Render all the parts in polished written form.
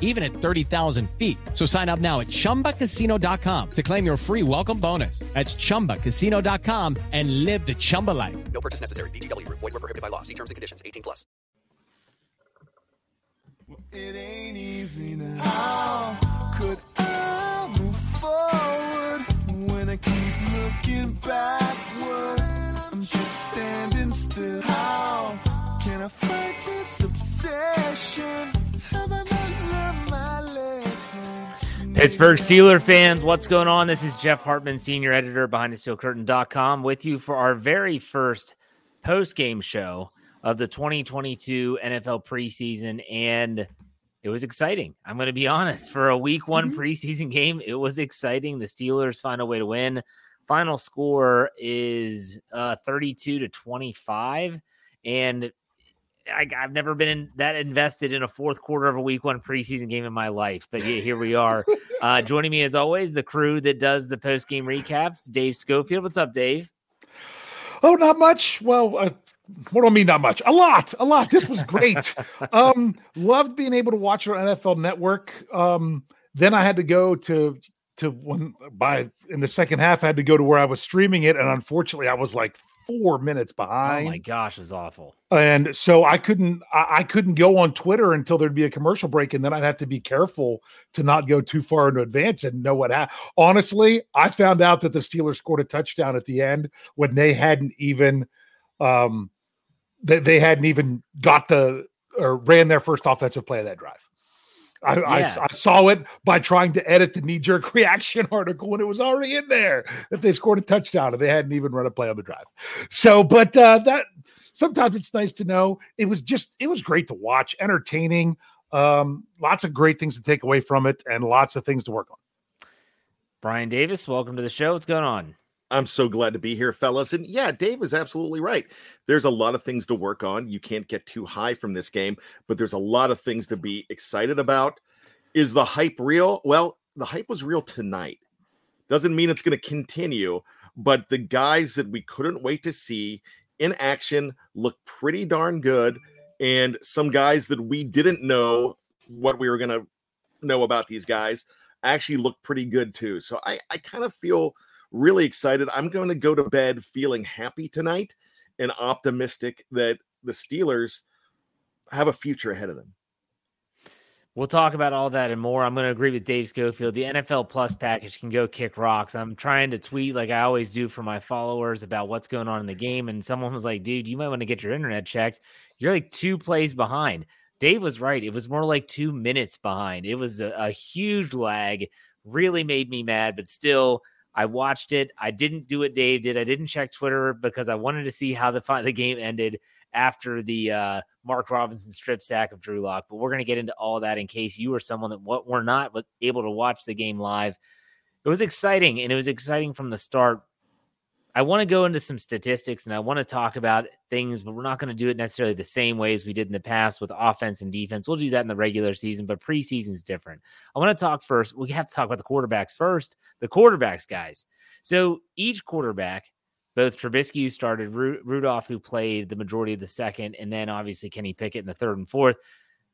even at 30,000 feet. So sign up now at ChumbaCasino.com to claim your free welcome bonus. That's ChumbaCasino.com and live the Chumba life. No purchase necessary. VGW. Void where prohibited by law. See terms and conditions. 18+. It ain't easy now. How could I move forward when I keep looking backward? I'm just standing still. How can I fight this obsession? Have I not learned my lesson? Pittsburgh Steelers fans, what's going on? This is Jeff Hartman, senior editor, BehindTheSteelCurtain.com, with you for our very first post-game show of the 2022 NFL preseason, and it was exciting. I'm going to be honest. For a week one preseason game, it was exciting. The Steelers find a way to win. Final score is 32-25, and I've never been that invested in a fourth quarter of a week one preseason game in my life, but yeah, here we are. Joining me, as always, the crew that does the post-game recaps, Dave Schofield. What's up, Dave? Oh, not much. Well, what do I mean not much? A lot. This was great. Loved being able to watch it on NFL Network. Then I had to go to one by in the second half. I had to go to where I was streaming it, and unfortunately, I was like 4 minutes behind. Oh my gosh, it was awful. And so I couldn't go on Twitter until there'd be a commercial break, and then I'd have to be careful to not go too far into advance and know what happened. Honestly, I found out that the Steelers scored a touchdown at the end when they hadn't even. They hadn't even got ran their first offensive play of that drive. I saw it by trying to edit the knee-jerk reaction article when it was already in there that they scored a touchdown and they hadn't even run a play on the drive. So, but that sometimes it's nice to know. It was great to watch, entertaining, lots of great things to take away from it, and lots of things to work on. Brian Davis, welcome to the show. What's going on? I'm so glad to be here, fellas. And yeah, Dave is absolutely right. There's a lot of things to work on. You can't get too high from this game, but there's a lot of things to be excited about. Is the hype real? Well, the hype was real tonight. Doesn't mean it's going to continue, but the guys that we couldn't wait to see in action look pretty darn good. And some guys that we didn't know what we were going to know about these guys actually look pretty good too. So I kind of feel really excited. I'm going to go to bed feeling happy tonight and optimistic that the Steelers have a future ahead of them. We'll talk about all that and more. I'm going to agree with Dave Schofield. The NFL Plus package can go kick rocks. I'm trying to tweet like I always do for my followers about what's going on in the game. And someone was like, dude, you might want to get your internet checked. You're like 2 plays behind. Dave was right. It was more like 2 minutes behind. It was a huge lag. Really made me mad, but still, I watched it. I didn't do what Dave did. I didn't check Twitter because I wanted to see how the game ended. after the Mark Robinson strip sack of Drew Locke. But we're going to get into all that in case you are someone that were not able to watch the game live. It was exciting, and it was exciting from the start. I want to go into some statistics, and I want to talk about things, but we're not going to do it necessarily the same way as we did in the past with offense and defense. We'll do that in the regular season, but preseason is different. I want to talk first. We have to talk about the quarterbacks first. The quarterbacks, guys. So each quarterback, both Trubisky, who started, Rudolph, who played the majority of the second, and then obviously Kenny Pickett in the third and fourth.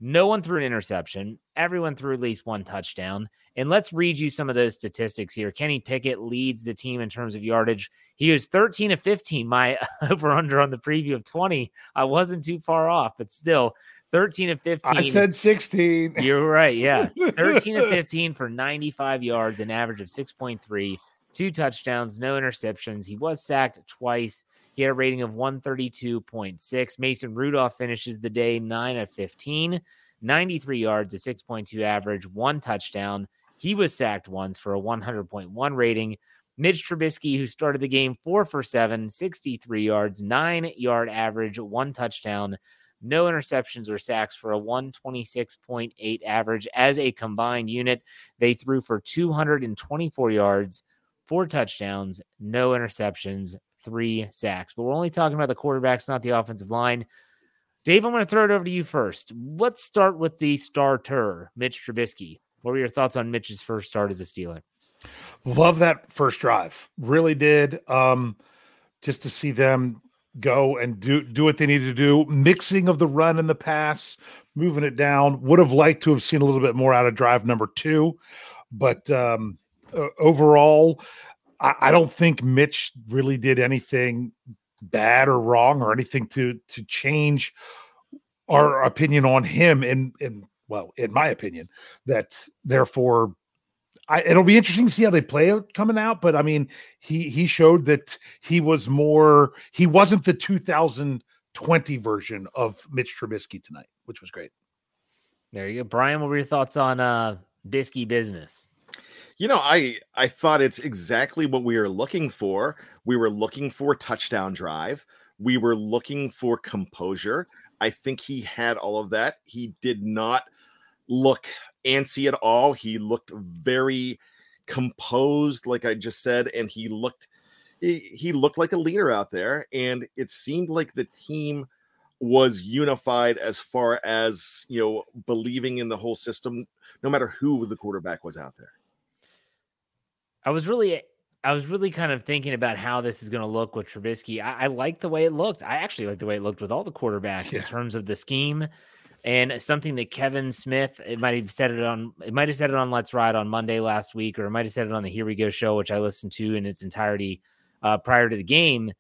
No one threw an interception. Everyone threw at least one touchdown. And let's read you some of those statistics here. Kenny Pickett leads the team in terms of yardage. He was 13 of 15. My over-under on the preview of 20, I wasn't too far off, but still 13 of 15. I said 16. You're right, yeah. 13 of 15 for 95 yards, an average of 6.3, 2 touchdowns, no interceptions. He was sacked twice. He had a rating of 132.6. Mason Rudolph finishes the day 9 of 15, 93 yards, a 6.2 average, 1 touchdown. He was sacked once for a 100.1 rating. Mitch Trubisky, who started the game 4 for 7, 63 yards, 9-yard average, 1 touchdown. No interceptions or sacks for a 126.8 average. As a combined unit, they threw for 224 yards, 4 touchdowns, no interceptions, 3 sacks. But we're only talking about the quarterbacks, not the offensive line. Dave, I'm going to throw it over to you first. Let's start with the starter, Mitch Trubisky. What were your thoughts on Mitch's first start as a Steeler? Love that first drive. Really did. Just to see them go and do what they needed to do. Mixing of the run and the pass, moving it down. Would have liked to have seen a little bit more out of drive number 2. But overall, I don't think Mitch really did anything bad or wrong or anything to change our opinion on him. In my opinion, that therefore it'll be interesting to see how they play out coming out. But I mean, he showed that he wasn't the 2020 version of Mitch Trubisky tonight, which was great. There you go. Brian, what were your thoughts on Bisky business? You know, I thought it's exactly what we were looking for. We were looking for touchdown drive. We were looking for composure. I think he had all of that. He did not look antsy at all. He looked very composed, like I just said, and he looked like a leader out there. And it seemed like the team was unified as far as, you know, believing in the whole system, no matter who the quarterback was out there. I was really kind of thinking about how this is going to look with Trubisky. I like the way it looked. I actually like the way it looked with all the quarterbacks in terms of the scheme, and something that Kevin Smith, it might have said it on Let's Ride on Monday last week, or it might have said it on the Here We Go show, which I listened to in its entirety prior to the game,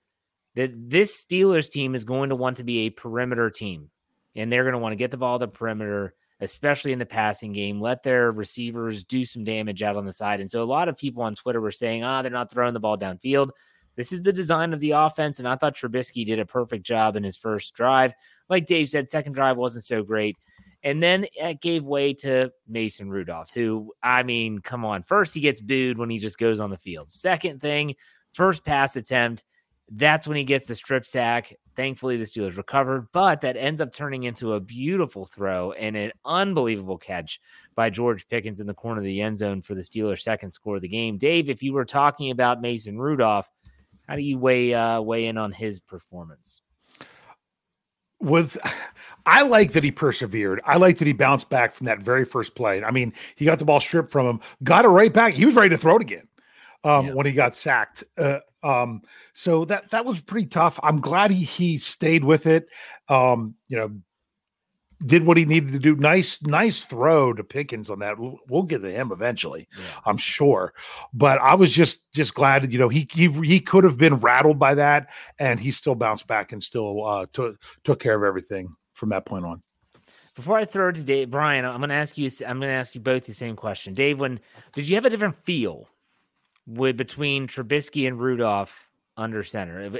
that this Steelers team is going to want to be a perimeter team, and they're going to want to get the ball to the perimeter, especially in the passing game, let their receivers do some damage out on the side. And so a lot of people on Twitter were saying, they're not throwing the ball downfield. This is the design of the offense, and I thought Trubisky did a perfect job in his first drive. Like Dave said, second drive wasn't so great. And then it gave way to Mason Rudolph, who, I mean, come on. First, he gets booed when he just goes on the field. Second thing, first pass attempt, that's when he gets the strip sack. Thankfully, the Steelers recovered, but that ends up turning into a beautiful throw and an unbelievable catch by George Pickens in the corner of the end zone for the Steelers' second score of the game. Dave, if you were talking about Mason Rudolph, how do you weigh in on his performance? I like that he persevered. I like that he bounced back from that very first play. I mean, he got the ball stripped from him, got it right back. He was ready to throw it again when he got sacked. So that was pretty tough. I'm glad he stayed with it. Did what he needed to do. Nice throw to Pickens on that. We'll get to him eventually, I'm sure. But I was just glad, he could have been rattled by that, and he still bounced back and still took care of everything from that point on. Before I throw it to Dave, Brian, I'm going to ask you both the same question. Dave, did you have a different feel between Trubisky and Rudolph under center?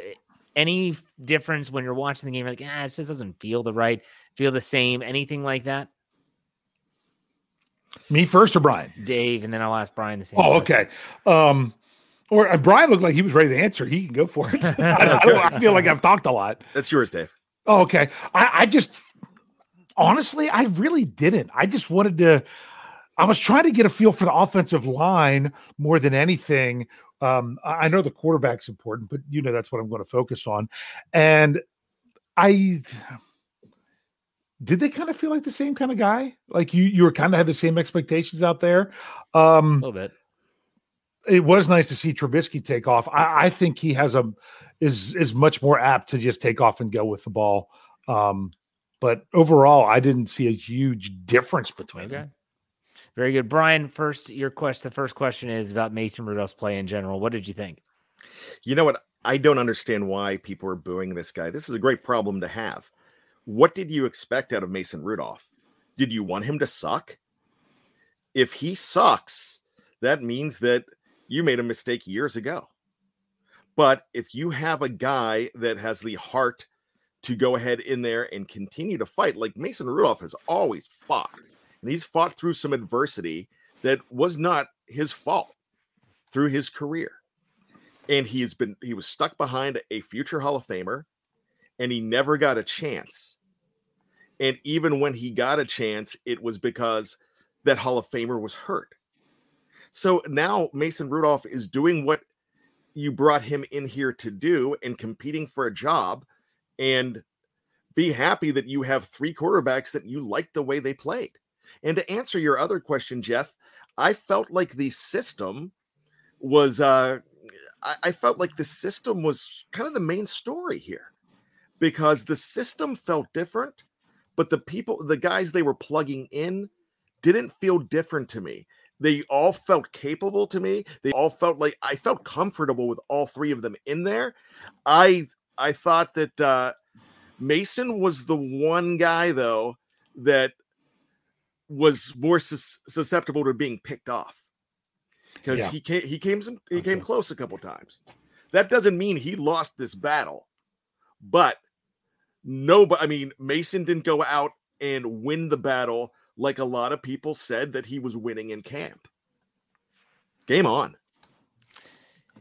Any difference when you're watching the game? You're like, it just doesn't feel the same, anything like that? Me first or Brian? Dave, and then I'll ask Brian the same question. Okay. Or Brian looked like he was ready to answer. He can go for it. I feel like I've talked a lot. That's yours, Dave. Oh, okay. I just, honestly, I really didn't. I just wanted to, I was trying to get a feel for the offensive line more than anything. I know the quarterback's important, but you know, that's what I'm going to focus on. And did they kind of feel like the same kind of guy? Like you were kind of had the same expectations out there. A little bit. It was nice to see Trubisky take off. I think he has is much more apt to just take off and go with the ball. But overall, I didn't see a huge difference between them. Very good. Brian, first, the first question is about Mason Rudolph's play in general. What did you think? You know what? I don't understand why people are booing this guy. This is a great problem to have. What did you expect out of Mason Rudolph? Did you want him to suck? If he sucks, that means that you made a mistake years ago. But if you have a guy that has the heart to go ahead in there and continue to fight, like Mason Rudolph has always fought, and he's fought through some adversity that was not his fault through his career. And he was stuck behind a future Hall of Famer, and he never got a chance. And even when he got a chance, it was because that Hall of Famer was hurt. So now Mason Rudolph is doing what you brought him in here to do and competing for a job, and be happy that you have three quarterbacks that you like the way they played. And to answer your other question, Jeff, I felt like the system was kind of the main story here, because the system felt different, but the guys they were plugging in didn't feel different to me. They all felt capable to me. They all felt like I felt comfortable with all three of them in there. I thought that Mason was the one guy, though, that was more susceptible to being picked off, because he came close a couple times. That doesn't mean he lost this battle, but Mason didn't go out and win the battle like a lot of people said that he was winning in camp. Game on.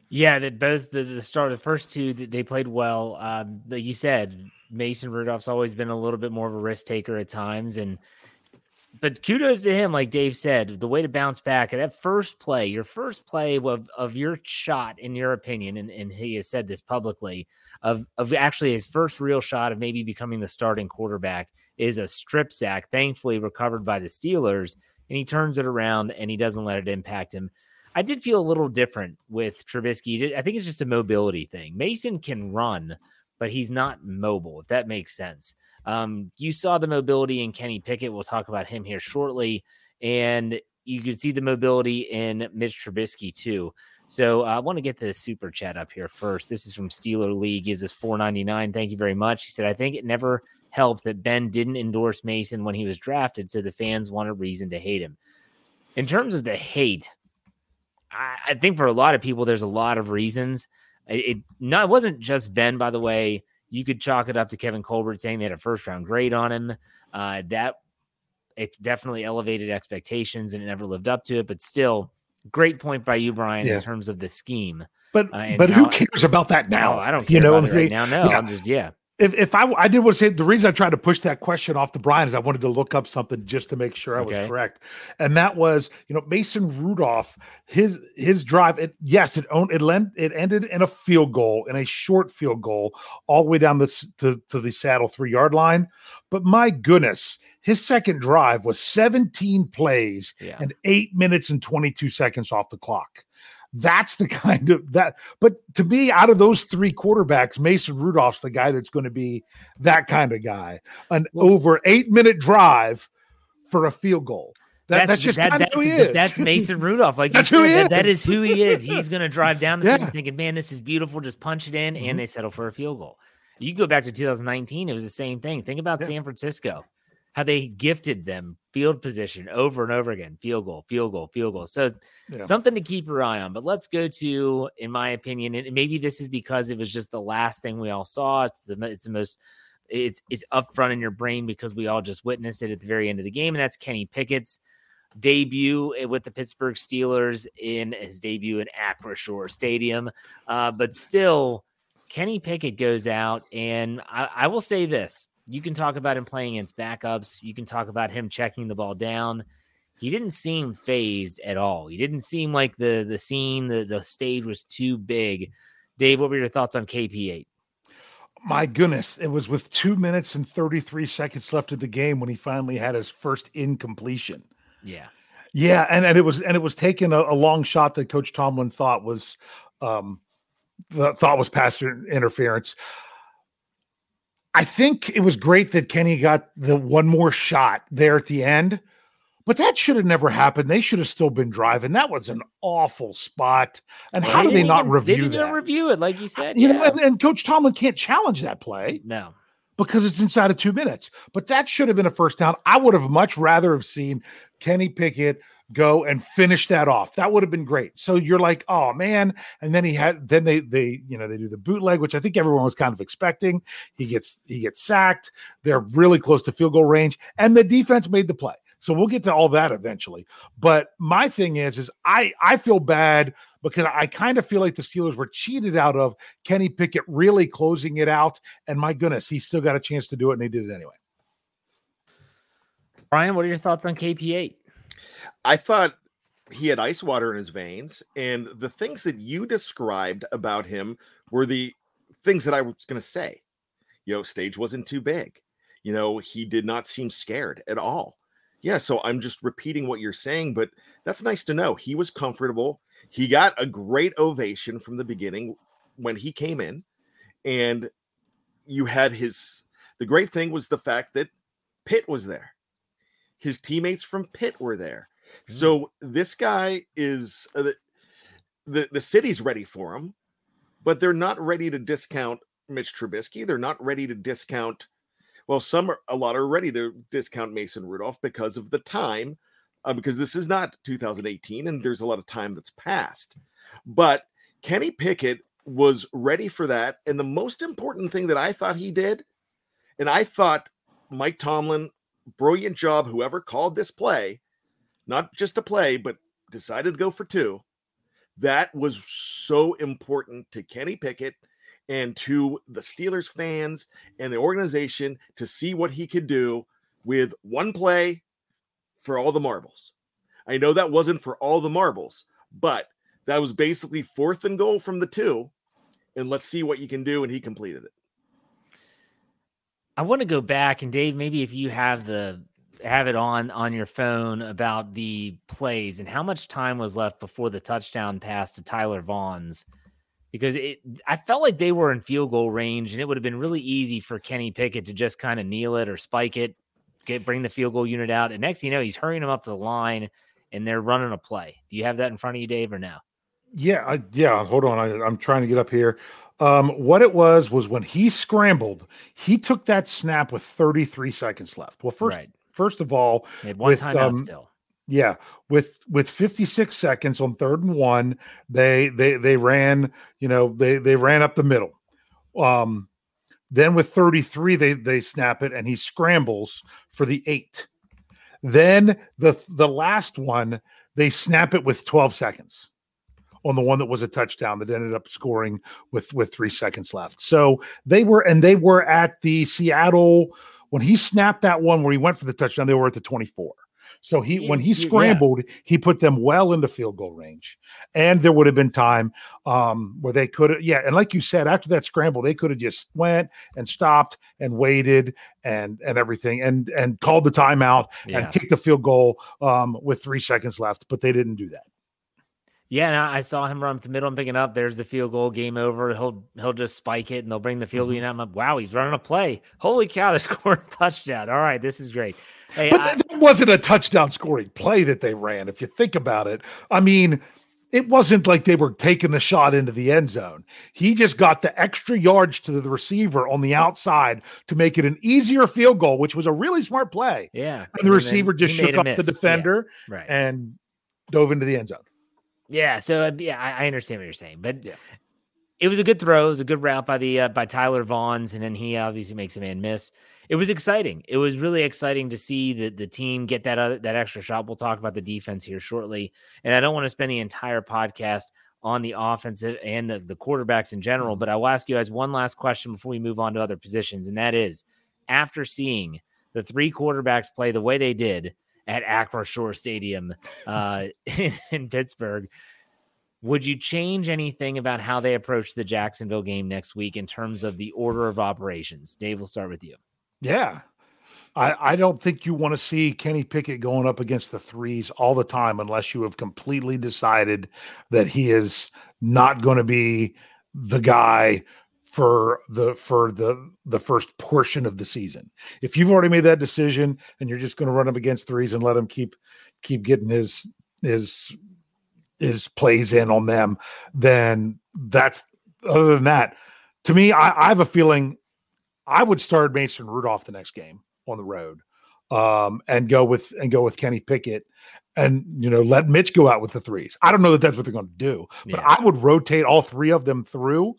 Yeah, that both the start of the first two, they played well. Like you said, Mason Rudolph's always been a little bit more of a risk taker at times, but kudos to him, like Dave said, the way to bounce back. And that first play, your first play of your shot, in your opinion, and he has said this publicly, of actually his first real shot of maybe becoming the starting quarterback, is a strip sack, thankfully recovered by the Steelers, and he turns it around and he doesn't let it impact him. I did feel a little different with Trubisky. I think it's just a mobility thing. Mason can run, but he's not mobile, if that makes sense. You saw the mobility in Kenny Pickett. We'll talk about him here shortly. And you can see the mobility in Mitch Trubisky too. So I want to get the super chat up here first. This is from Steeler League. Gives us $4.99. Thank you very much. He said, I think it never helped that Ben didn't endorse Mason when he was drafted, so the fans want a reason to hate him. In terms of the hate, I think for a lot of people, there's a lot of reasons. It wasn't just Ben, by the way. You could chalk it up to Kevin Colbert saying they had a first-round grade on him. It definitely elevated expectations and it never lived up to it. But still, great point by you, Brian, in terms of the scheme. But who cares about that now? No, I don't care about it right now. No, yeah. I'm just, yeah. If I did want to say, the reason I tried to push that question off to Brian is I wanted to look up something just to make sure I was correct. And that was, Mason Rudolph, his drive. It ended in a field goal, in a short field goal, all the way down to the saddle 3-yard line. But my goodness, his second drive was 17 plays and 8 minutes and 22 seconds off the clock. That's the kind of that. But to me, out of those three quarterbacks, Mason Rudolph's the guy that's going to be that kind of guy. Over 8-minute drive for a field goal. That's who he is. That's Mason Rudolph. Like that's who he is. That is who he is. He's going to drive down the field thinking, man, this is beautiful. Just punch it in. Mm-hmm. And they settle for a field goal. You go back to 2019. It was the same thing. Think about San Francisco, how they gifted them field position over and over again, field goal, field goal, field goal. So something to keep your eye on. But let's go to, in my opinion, and maybe this is because it was just the last thing we all saw. It's up front in your brain because we all just witnessed it at the very end of the game. And that's Kenny Pickett's debut with the Pittsburgh Steelers in his debut in Acrisure Stadium. But still, Kenny Pickett goes out, and I will say this. You can talk about him playing against backups. You can talk about him checking the ball down. He didn't seem phased at all. He didn't seem like the scene, the stage was too big. Dave, what were your thoughts on KP8? My goodness, it was with 2 minutes and 33 seconds left of the game when he finally had his first incompletion. Yeah. And it was taking a long shot that Coach Tomlin thought was pass interference. I think it was great that Kenny got the one more shot there at the end, but that should have never happened. They should have still been driving. That was an awful spot. And how do they not review that? They didn't review it, like you said. You know, and Coach Tomlin can't challenge that play. No. Because it's inside of 2 minutes. But that should have been a first down. I would have much rather have seen Kenny Pickett go and finish that off. That would have been great. So you're like, oh man. And then they do the bootleg, which I think everyone was kind of expecting. He gets sacked. They're really close to field goal range, and the defense made the play. So we'll get to all that eventually. But my thing is I feel bad because I kind of feel like the Steelers were cheated out of Kenny Pickett really closing it out. And my goodness, he still got a chance to do it, and they did it anyway. Brian, what are your thoughts on KP8? I thought he had ice water in his veins, and the things that you described about him were the things that I was going to say. You know, stage wasn't too big. You know, he did not seem scared at all. Yeah, so I'm just repeating what you're saying, but that's nice to know. He was comfortable. He got a great ovation from the beginning when he came in, and you had the great thing was the fact that Pitt was there. His teammates from Pitt were there. So this guy is the city's ready for him, but they're not ready to discount Mitch Trubisky. They're not ready to discount. Well, a lot are ready to discount Mason Rudolph because of the time, because this is not 2018 and there's a lot of time that's passed, but Kenny Pickett was ready for that. And the most important thing that I thought he did, and I thought Mike Tomlin, brilliant job, whoever called this play, not just a play, but decided to go for two. That was so important to Kenny Pickett and to the Steelers fans and the organization to see what he could do with one play for all the marbles. I know that wasn't for all the marbles, but that was basically 4th and goal from the 2, and let's see what you can do, and he completed it. I want to go back, and Dave, maybe if you have it on your phone about the plays and how much time was left before the touchdown pass to Tyler Vaughns, because I felt like they were in field goal range, and it would have been really easy for Kenny Pickett to just kind of kneel it or spike it, bring the field goal unit out, and next thing you know, he's hurrying them up to the line, and they're running a play. Do you have that in front of you, Dave, or no? Yeah. Hold on. I'm trying to get up here. What it was when he scrambled, he took that snap with 33 seconds left. Well, first of all, they had one timeout still. Yeah. With 56 seconds on 3rd and 1, they ran, they ran up the middle. Then with 33, they snap it and he scrambles for the 8. Then the last one, they snap it with 12 seconds. On the one that was a touchdown that ended up scoring with 3 seconds left. So they were at the Seattle when he snapped that one where he went for the touchdown, they were at the 24. So when he scrambled, he put them well into field goal range, and there would have been time where they could have. Yeah. And like you said, after that scramble, they could have just went and stopped and waited and everything and called the timeout and kicked the field goal with 3 seconds left, but they didn't do that. Yeah, and I saw him run up the middle. I'm picking up. There's the field goal. Game over. He'll just spike it, and they'll bring the field goal. And I'm like, wow, he's running a play. Holy cow, they scored a touchdown. All right, this is great. Hey, but that wasn't a touchdown scoring play that they ran, if you think about it. I mean, it wasn't like they were taking the shot into the end zone. He just got the extra yards to the receiver on the outside to make it an easier field goal, which was a really smart play. Yeah. And the receiver just shook up the defender and dove into the end zone. Yeah, so I understand what you're saying, but it was a good throw. It was a good route by Tyler Vaughns, and then he obviously makes a man miss. It was exciting. It was really exciting to see the team get that extra shot. We'll talk about the defense here shortly, and I don't want to spend the entire podcast on the offense and the quarterbacks in general. But I will ask you guys one last question before we move on to other positions, and that is, after seeing the three quarterbacks play the way they did at Acroshore Stadium in Pittsburgh, would you change anything about how they approach the Jacksonville game next week in terms of the order of operations? Dave, we'll start with you. Yeah. I don't think you want to see Kenny Pickett going up against the threes all the time unless you have completely decided that he is not going to be the guy for the first portion of the season. If you've already made that decision and you're just going to run up against threes and let him keep getting his plays in on them, then that's, other than that, to me, I have a feeling I would start Mason Rudolph the next game on the road, and go with Kenny Pickett, and, you know, let Mitch go out with the threes. I don't know that that's what they're going to do, but I would rotate all three of them through,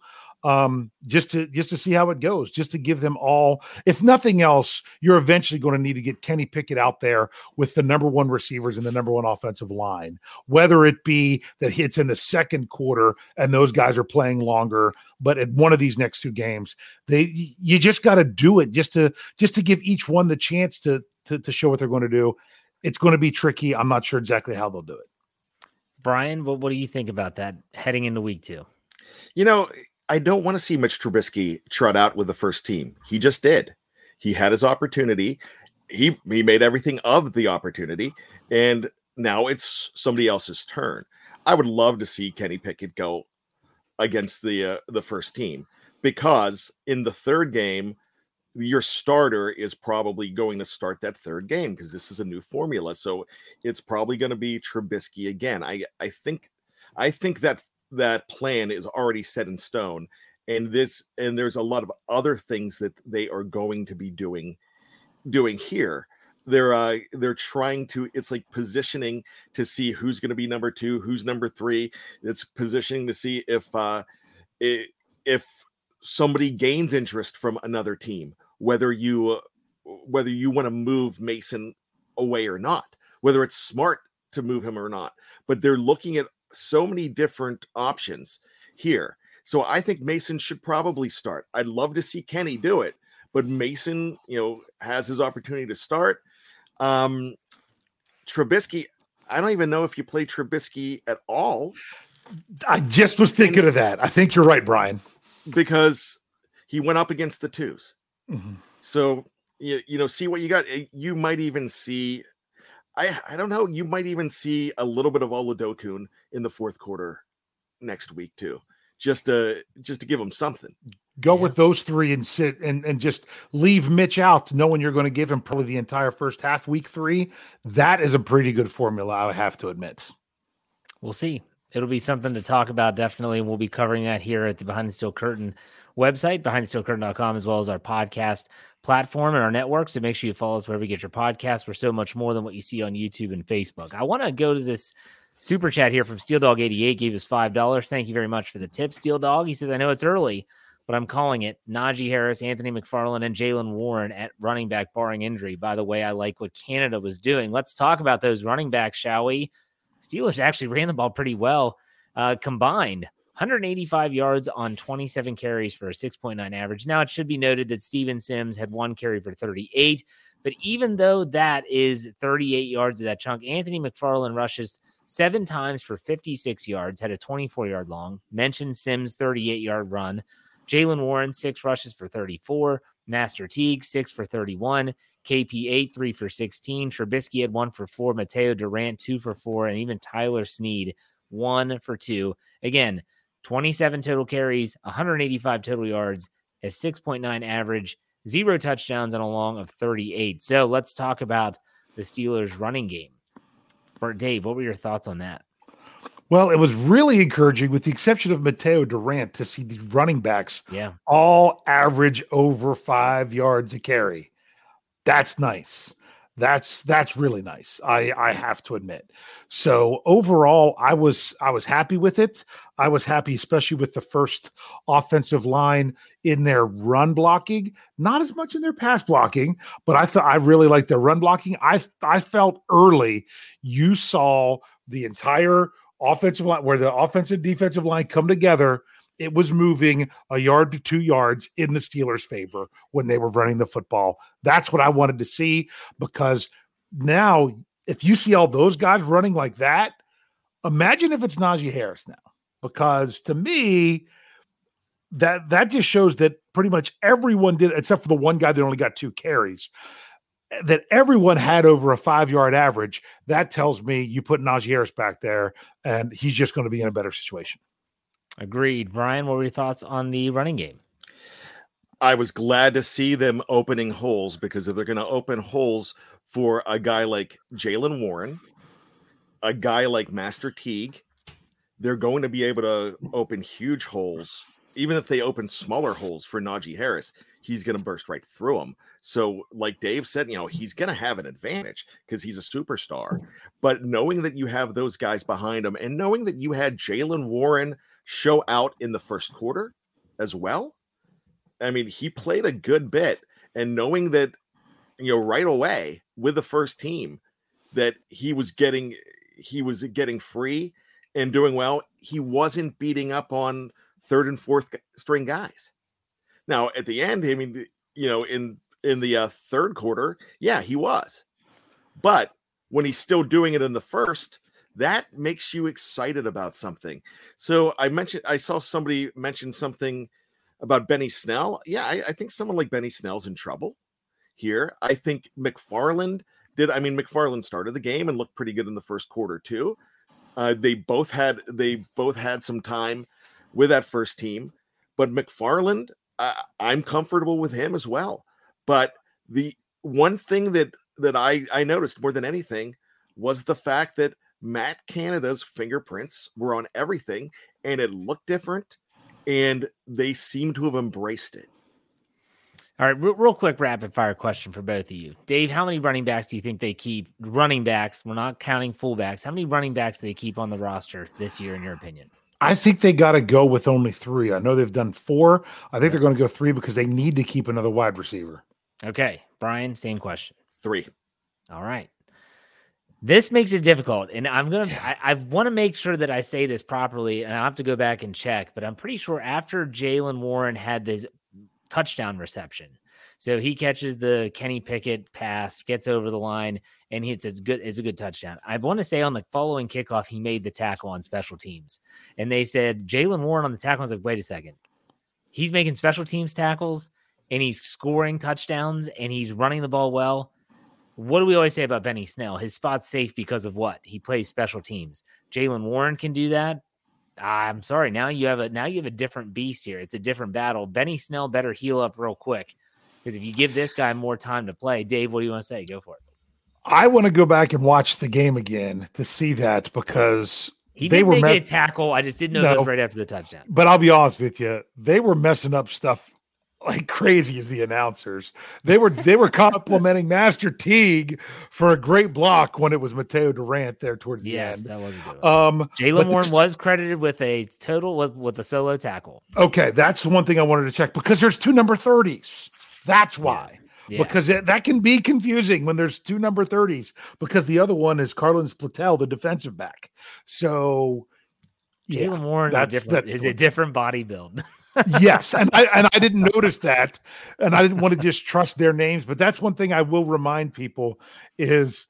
just to see how it goes, just to give them all, if nothing else, you're eventually going to need to get Kenny Pickett out there with the number one receivers and the number one offensive line, whether it be that it's in the second quarter and those guys are playing longer, but at one of these next two games, you just got to do it just to give each one the chance to show what they're going to do. It's going to be tricky. I'm not sure exactly how they'll do it. Brian, what do you think about that heading into week 2? You know, I don't want to see Mitch Trubisky trot out with the first team. He just did. He had his opportunity. He made everything of the opportunity, and now it's somebody else's turn. I would love to see Kenny Pickett go against the first team, because in the third game, your starter is probably going to start that third game because this is a new formula. So it's probably going to be Trubisky again. I think that plan is already set in stone, and there's a lot of other things that they are going to be doing here. They're trying to, it's like positioning to see who's going to be number two, who's number three. It's positioning to see if somebody gains interest from another team, whether you want to move Mason away or not, whether it's smart to move him or not. But they're looking at so many different options here. So I think Mason should probably start. I'd love to see Kenny do it, but Mason, you know, has his opportunity to start. Trubisky, I don't even know if you play Trubisky at all. I just was thinking of that. I think you're right, Brian, because he went up against the twos. Mm-hmm. So, you know, see what you got. You might even see, I don't know, you might even see a little bit of Oladokun in the fourth quarter next week too, just to give him something. Go with those three and sit and just leave Mitch out, knowing you're going to give him probably the entire first half week 3. That is a pretty good formula, I have to admit. We'll see. It'll be something to talk about, definitely, and we'll be covering that here at the Behind the Steel Curtain website, BehindTheSteelCurtain.com, as well as our podcast platform and our network. So make sure you follow us wherever you get your podcasts. We're so much more than what you see on YouTube and Facebook. I want to go to this super chat here from Steel Dog 88. Gave us $5. Thank you very much for the tip, Steel Dog. He says, I know it's early, but I'm calling it. Najee Harris, Anthony McFarland, and Jalen Warren at running back, barring injury. By the way, I like what Canada was doing. Let's talk about those running backs, shall we? Steelers actually ran the ball pretty well, combined 185 yards on 27 carries for a 6.9 average. Now, it should be noted that Steven Sims had one carry for 38, but even though that is 38 yards of that chunk, Anthony McFarland rushes 7 times for 56 yards, had a 24-yard long, mentioned Sims' 38-yard run, Jalen Warren, 6 rushes for 34, Master Teague, 6 for 31, KP8, 3 for 16. Trubisky had 1 for 4. Mateo Durant, 2 for 4. And even Tyler Snead, 1 for 2. Again, 27 total carries, 185 total yards, a 6.9 average, 0 touchdowns, and a long of 38. So let's talk about the Steelers' running game. Bert, Dave, what were your thoughts on that? Well, it was really encouraging, with the exception of Mateo Durant, to see the running backs all average over 5 yards a carry. That's nice. That's really nice. I have to admit. So overall, I was happy with it. I was happy, especially with the first offensive line in their run blocking, not as much in their pass blocking, but I really liked their run blocking. I felt early you saw the entire offensive line, where the offensive and defensive line come together, it was moving a yard to 2 yards in the Steelers' favor when they were running the football. That's what I wanted to see, because now if you see all those guys running like that, imagine if it's Najee Harris now, because to me, that just shows that pretty much everyone did, except for the one guy that only got 2 carries, that everyone had over a 5-yard average. That tells me you put Najee Harris back there and he's just going to be in a better situation. Agreed. Brian, what were your thoughts on the running game? I was glad to see them opening holes, because if they're going to open holes for a guy like Jalen Warren, a guy like Master Teague, they're going to be able to open huge holes. Even if they open smaller holes for Najee Harris, he's going to burst right through them. So like Dave said, you know, he's going to have an advantage because he's a superstar. But knowing that you have those guys behind him, and knowing that you had Jalen Warren show out in the first quarter as well, I mean, he played a good bit. And knowing that, you know, right away with the first team that he was getting free and doing well, he wasn't beating up on third and fourth string guys. Now, at the end, I mean, you know, in the third quarter, yeah, he was. But when he's still doing it in the first, that makes you excited about something. So I saw somebody mention something about Benny Snell. Yeah, I think someone like Benny Snell's in trouble here. I think McFarland started the game and looked pretty good in the first quarter too. They both had some time with that first team, but McFarland, I'm comfortable with him as well. But the one thing that I noticed more than anything was the fact that Matt Canada's fingerprints were on everything, and it looked different, and they seem to have embraced it. All right, real quick rapid fire question for both of you. Dave, how many running backs do you think they keep? Running backs, we're not counting fullbacks. How many running backs do they keep on the roster this year, in your opinion? I think they got to go with only 3. I know they've done 4. I think they're going to go 3 because they need to keep another wide receiver. Okay. Brian, same question. 3. All right. This makes it difficult, and I want to make sure that I say this properly, and I'll have to go back and check, but I'm pretty sure after Jalen Warren had this touchdown reception, so he catches the Kenny Pickett pass, gets over the line, and he hits a good touchdown. I want to say on the following kickoff, he made the tackle on special teams. And they said, Jalen Warren on the tackle. I was like, wait a second. He's making special teams tackles, and he's scoring touchdowns, and he's running the ball well. What do we always say about Benny Snell? His spot's safe because of what? He plays special teams. Jalen Warren can do that. I'm sorry. Now you have a different beast here. It's a different battle. Benny Snell better heal up real quick, because if you give this guy more time to play, Dave, what do you want to say? Go for it. I want to go back and watch the game again to see that, because they did make a tackle. I just didn't know that was right after the touchdown. But I'll be honest with you, they were messing up stuff like crazy as the announcers. They were complimenting Master Teague for a great block when it was Mateo Durant there towards the end. Yes, that was a good one. Jalen Warren was credited with a total with a solo tackle. Okay, that's the one thing I wanted to check, because there's 2 number 30s. That's why. Yeah. Because that can be confusing when there's 2 number 30s, because the other one is Carlton Splitel, the defensive back. So Jalen Warren is a different body build. Yes, and I didn't notice that, and I didn't want to just trust their names. But that's one thing I will remind people is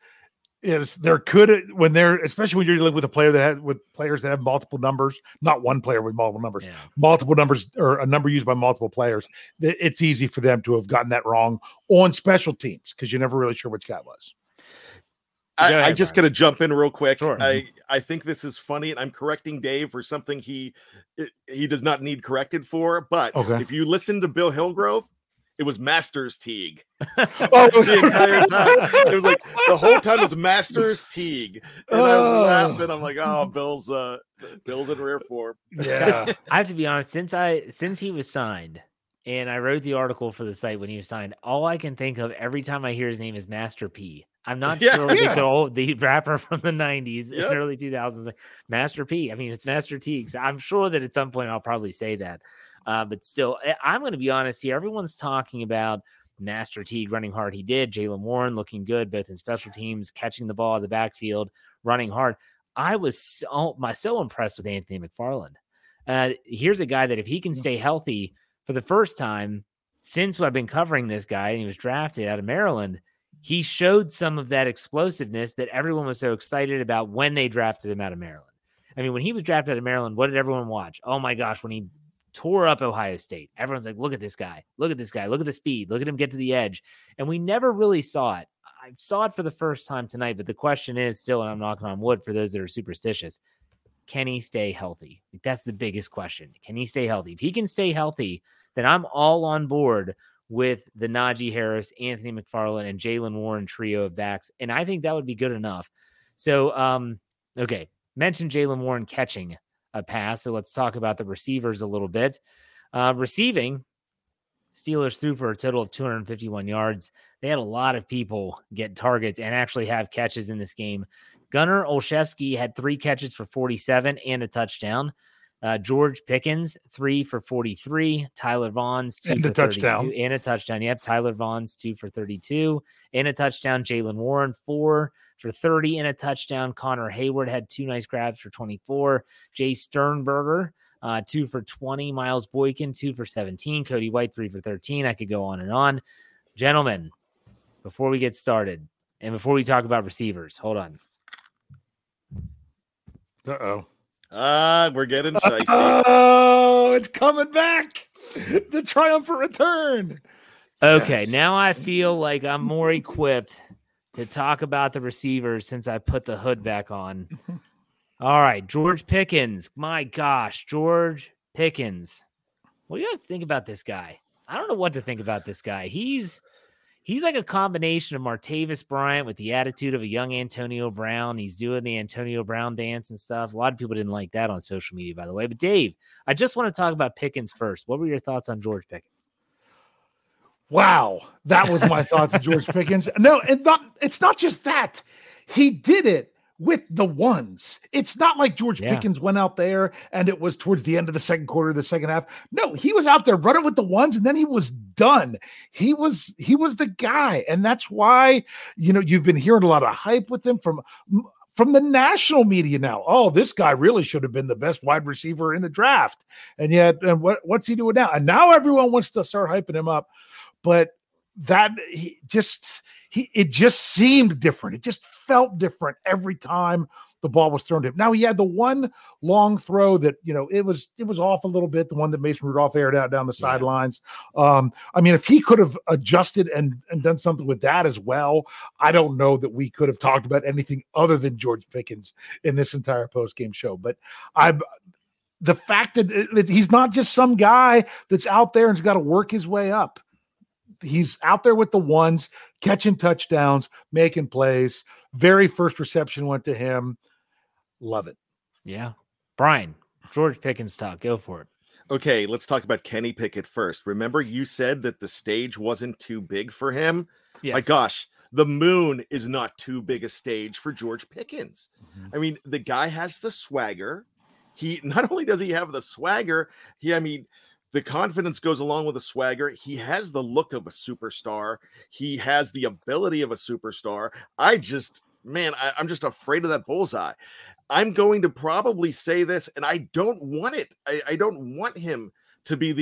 there could, when they're, especially when you're dealing with players that have multiple numbers, not one player with multiple numbers, multiple numbers, or a number used by multiple players, it's easy for them to have gotten that wrong on special teams, because you're never really sure which guy it was. I just got to jump in real quick. Sure. I think this is funny, and I'm correcting Dave for something he does not need corrected for. But if you listen to Bill Hillgrove, it was Masters Teague. The entire time. It was like the whole time it was Masters Teague. And I was laughing. I'm like, oh, Bill's in rare form. Yeah. So, I have to be honest, since he was signed, and I wrote the article for the site when he was signed, all I can think of every time I hear his name is Master P. I'm not sure the rapper from the 90s and early 2000s, like Master P. I mean, it's Master Teague. So I'm sure that at some point I'll probably say that. But still, I'm going to be honest here. Everyone's talking about Master Teague running hard. He did. Jalen Warren looking good, both in special teams, catching the ball in the backfield, running hard. I was so impressed with Anthony McFarland. Here's a guy that if he can stay healthy for the first time since I've been covering this guy, and he was drafted out of Maryland, he showed some of that explosiveness that everyone was so excited about when they drafted him out of Maryland. I mean, when he was drafted out of Maryland, what did everyone watch? Oh my gosh, when he tore up Ohio State, everyone's like, look at this guy, look at this guy, look at the speed, look at him get to the edge. And we never really saw it. I saw it for the first time tonight, but the question is still, and I'm knocking on wood for those that are superstitious, can he stay healthy? Like, that's the biggest question. Can he stay healthy? If he can stay healthy, then I'm all on board with the Najee Harris, Anthony McFarland, and Jalen Warren trio of backs. And I think that would be good enough. So, okay. Mentioned Jalen Warren catching a pass. So let's talk about the receivers a little bit. Receiving, Steelers threw for a total of 251 yards. They had a lot of people get targets and actually have catches in this game. Gunner Olszewski had 3 catches for 47 and a touchdown. George Pickens, 3 for 43. Tyler Vaughns, 2 for 32. And a touchdown. Yep, Tyler Vaughns, 2 for 32. And a touchdown. Jalen Warren, 4 for 30 and a touchdown. Connor Hayward had 2 nice grabs for 24. Jay Sternberger, 2 for 20. Miles Boykin, 2 for 17. Cody White, 3 for 13. I could go on and on. Gentlemen, before we get started, and before we talk about receivers, hold on. Uh-oh. We're getting shiesty. Oh, it's coming back. The triumphant return. Okay, yes. Now I feel like I'm more equipped to talk about the receivers since I put the hood back on. All right, George Pickens. My gosh, George Pickens. What do you guys think about this guy? I don't know what to think about this guy. He's like a combination of Martavis Bryant with the attitude of a young Antonio Brown. He's doing the Antonio Brown dance and stuff. A lot of people didn't like that on social media, by the way. But, Dave, I just want to talk about Pickens first. What were your thoughts on George Pickens? Wow, that was my thoughts on George Pickens. No, it's not just that. He did it with the ones. It's not like George Pickens went out there and it was towards the end of the second quarter, the second half. No, he was out there running with the ones and then he was done. He was the guy. And that's why, you know, you've been hearing a lot of hype with him from the national media now. Oh, this guy really should have been the best wide receiver in the draft. And yet, and what's he doing now? And now everyone wants to start hyping him up, but that it just seemed different. It just felt different every time the ball was thrown to him. Now he had the one long throw that, you know, it was off a little bit. The one that Mason Rudolph aired out down the sidelines. I mean, if he could have adjusted and done something with that as well, I don't know that we could have talked about anything other than George Pickens in this entire postgame show. But the fact that he's not just some guy that's out there and's got to work his way up. He's out there with the ones, catching touchdowns, making plays. Very first reception went to him. Love it. Yeah. Brian, George Pickens talk. Go for it. Okay, let's talk about Kenny Pickett first. Remember you said that the stage wasn't too big for him? Yes. My gosh, the moon is not too big a stage for George Pickens. Mm-hmm. I mean, the guy has the swagger. He not only does he have the swagger, the confidence goes along with the swagger. He has the look of a superstar. He has the ability of a superstar. I'm just afraid of that bullseye. I'm going to probably say this, and I don't want it. I don't want him to be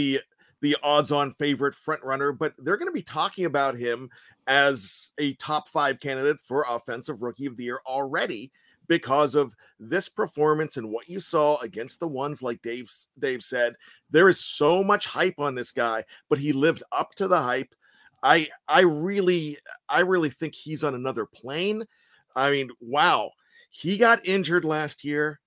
the odds-on favorite front runner, but they're going to be talking about him as a top 5 candidate for Offensive Rookie of the Year already, because of this performance and what you saw against the ones. Like Dave said, there is so much hype on this guy, but he lived up to the hype. I really think he's on another plane. I mean, wow. He got injured last year.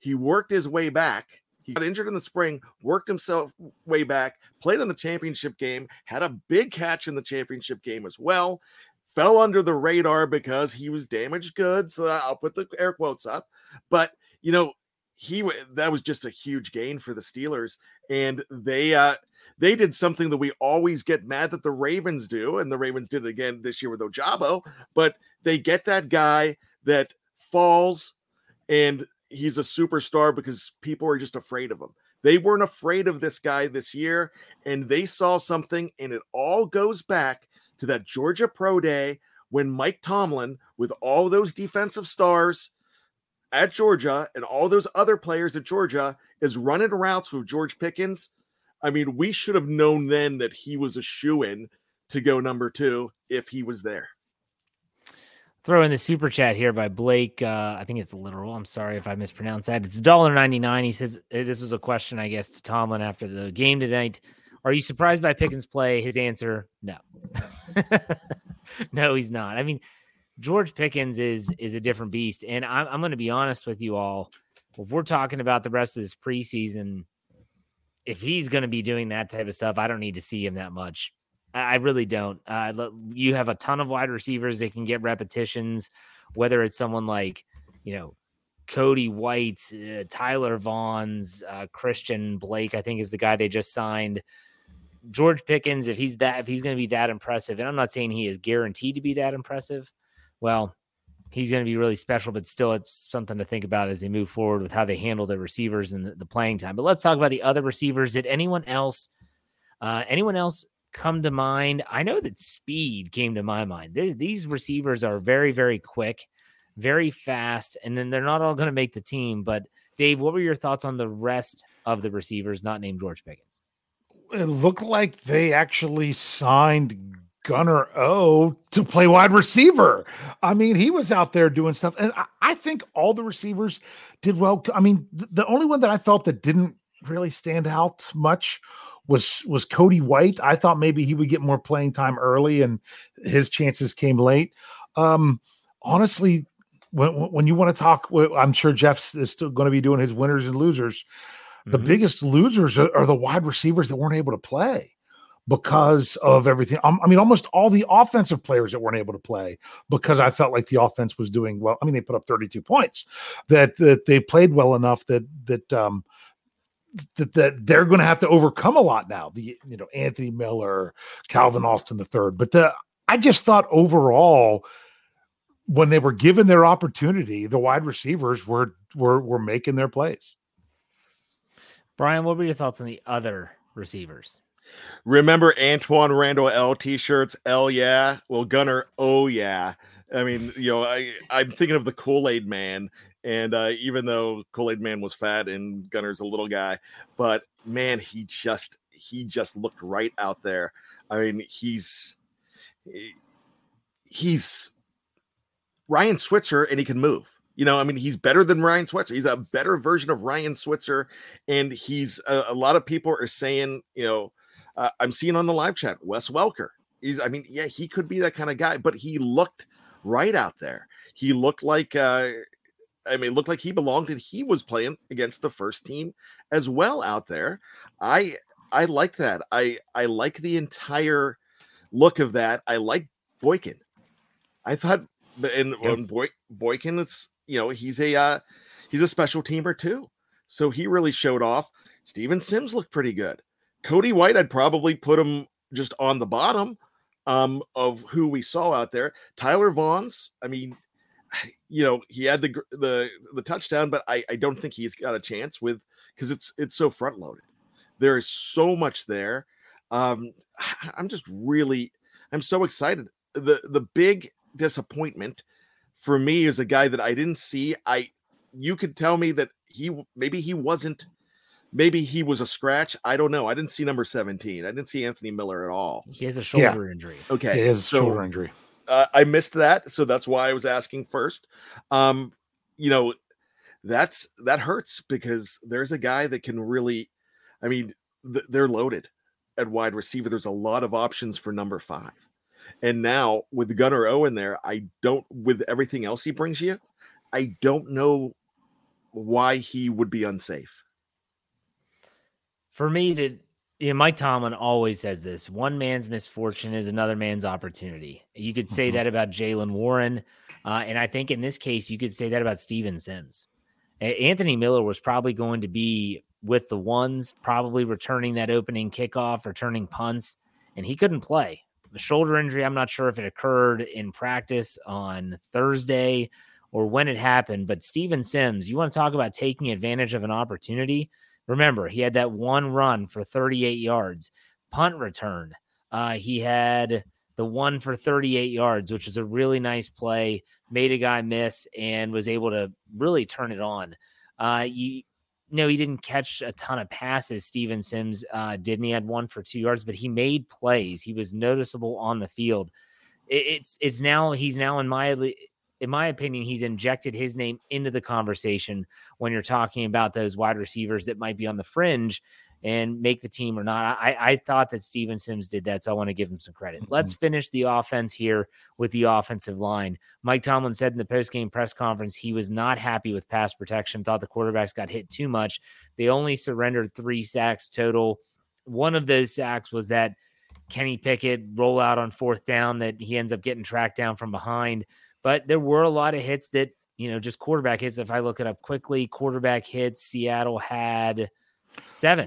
He worked his way back. He got injured in the spring, worked himself way back, played in the championship game, had a big catch in the championship game as well. Fell under the radar because he was damaged goods. So I'll put the air quotes up, but you know, that was just a huge gain for the Steelers, and they did something that we always get mad that the Ravens do, and the Ravens did it again this year with Ojabo. But they get that guy that falls, and he's a superstar because people are just afraid of him. They weren't afraid of this guy this year, and they saw something, and it all goes back to that Georgia Pro Day when Mike Tomlin, with all those defensive stars, at Georgia and all those other players at Georgia is running routes with George Pickens. I mean, we should have known then that he was a shoo-in to go number two if he was there. Throw in the super chat here by Blake. I think it's literal. I'm sorry if I mispronounce that. It's $1.99. He says, this was a question, I guess, to Tomlin after the game tonight. Are you surprised by Pickens' play? His answer, no. No, he's not. I mean, George Pickens is a different beast. And I'm going to be honest with you all. If we're talking about the rest of this preseason, if he's going to be doing that type of stuff, I don't need to see him that much. I really don't. You have a ton of wide receivers that can get repetitions, whether it's someone like, you know, Cody White, Tyler Vaughns, Christian Blake, I think is the guy they just signed. George Pickens, if he's going to be that impressive, and I'm not saying he is guaranteed to be that impressive, well, he's going to be really special, but still it's something to think about as they move forward with how they handle their receivers and the playing time. But let's talk about the other receivers. Did anyone else come to mind? I know that speed came to my mind. These receivers are very, very quick, very fast, and then they're not all going to make the team. But Dave, what were your thoughts on the rest of the receivers not named George Pickens? It looked like they actually signed Gunner O to play wide receiver. I mean, he was out there doing stuff, and I think all the receivers did well. I mean, the only one that I felt that didn't really stand out much was Cody White. I thought maybe he would get more playing time early, and his chances came late. Honestly, when you want to talk, I'm sure Jeff is still going to be doing his winners and losers. The biggest losers are the wide receivers that weren't able to play because of everything. I mean, almost all the offensive players that weren't able to play because I felt like the offense was doing well. I mean, they put up 32 points, that they played well enough that they're going to have to overcome a lot now. Anthony Miller, Calvin Austin III. But I just thought overall, when they were given their opportunity, the wide receivers were making their plays. Brian, what were your thoughts on the other receivers? Remember Antoine Randall L t-shirts? L, yeah. Well, Gunner, oh, yeah. I mean, I'm thinking of the Kool-Aid Man. And even though Kool-Aid Man was fat and Gunner's a little guy, but man, he just looked right out there. I mean, he's Ryan Switzer and he can move. I mean, he's better than Ryan Switzer. He's a better version of Ryan Switzer. And he's a lot of people are saying, I'm seeing on the live chat, Wes Welker. He could be that kind of guy, but he looked right out there. He looked like, looked like he belonged, and he was playing against the first team as well out there. I like that. I like the entire look of that. I like Boykin. I thought, Boykin, it's he's a special teamer too. So he really showed off. Steven Sims looked pretty good. Cody White, I'd probably put him just on the bottom of who we saw out there. Tyler Vaughns, he had the touchdown, but I don't think he's got a chance because it's so front loaded. There is so much there. I'm so excited. The big disappointment for me is a guy that I didn't see. You could tell me that maybe he was a scratch. I don't know. I didn't see number 17. I didn't see Anthony Miller at all. He has a shoulder injury. Okay. He has a shoulder injury. I missed that, so that's why I was asking first. That hurts because there's a guy that can really, they're loaded at wide receiver. There's a lot of options for number 5, and now with Gunner O in there, with everything else he brings you, I don't know why he would be unsafe. For me, Mike Tomlin always says this: one man's misfortune is another man's opportunity. You could say that about Jalen Warren. And I think in this case, you could say that about Steven Sims. Anthony Miller was probably going to be with the ones, probably returning that opening kickoff, returning punts, and he couldn't play. The shoulder injury, I'm not sure if it occurred in practice on Thursday or when it happened, but Steven Sims, you want to talk about taking advantage of an opportunity? Remember, he had that one run for 38 yards, punt return. He had the 1 for 38 yards, which is a really nice play, made a guy miss and was able to really turn it on. He didn't catch a ton of passes. Steven Sims didn't. He had 1 for 2 yards, but he made plays. He was noticeable on the field. He's now in my opinion, he's injected his name into the conversation when you're talking about those wide receivers that might be on the fringe and make the team or not. I thought that Steven Sims did that, so I want to give him some credit. Mm-hmm. Let's finish the offense here with the offensive line. Mike Tomlin said in the postgame press conference he was not happy with pass protection, thought the quarterbacks got hit too much. They only surrendered 3 sacks total. One of those sacks was that Kenny Pickett rollout on 4th down that he ends up getting tracked down from behind. But there were a lot of hits that, just quarterback hits. If I look it up quickly, quarterback hits, Seattle had seven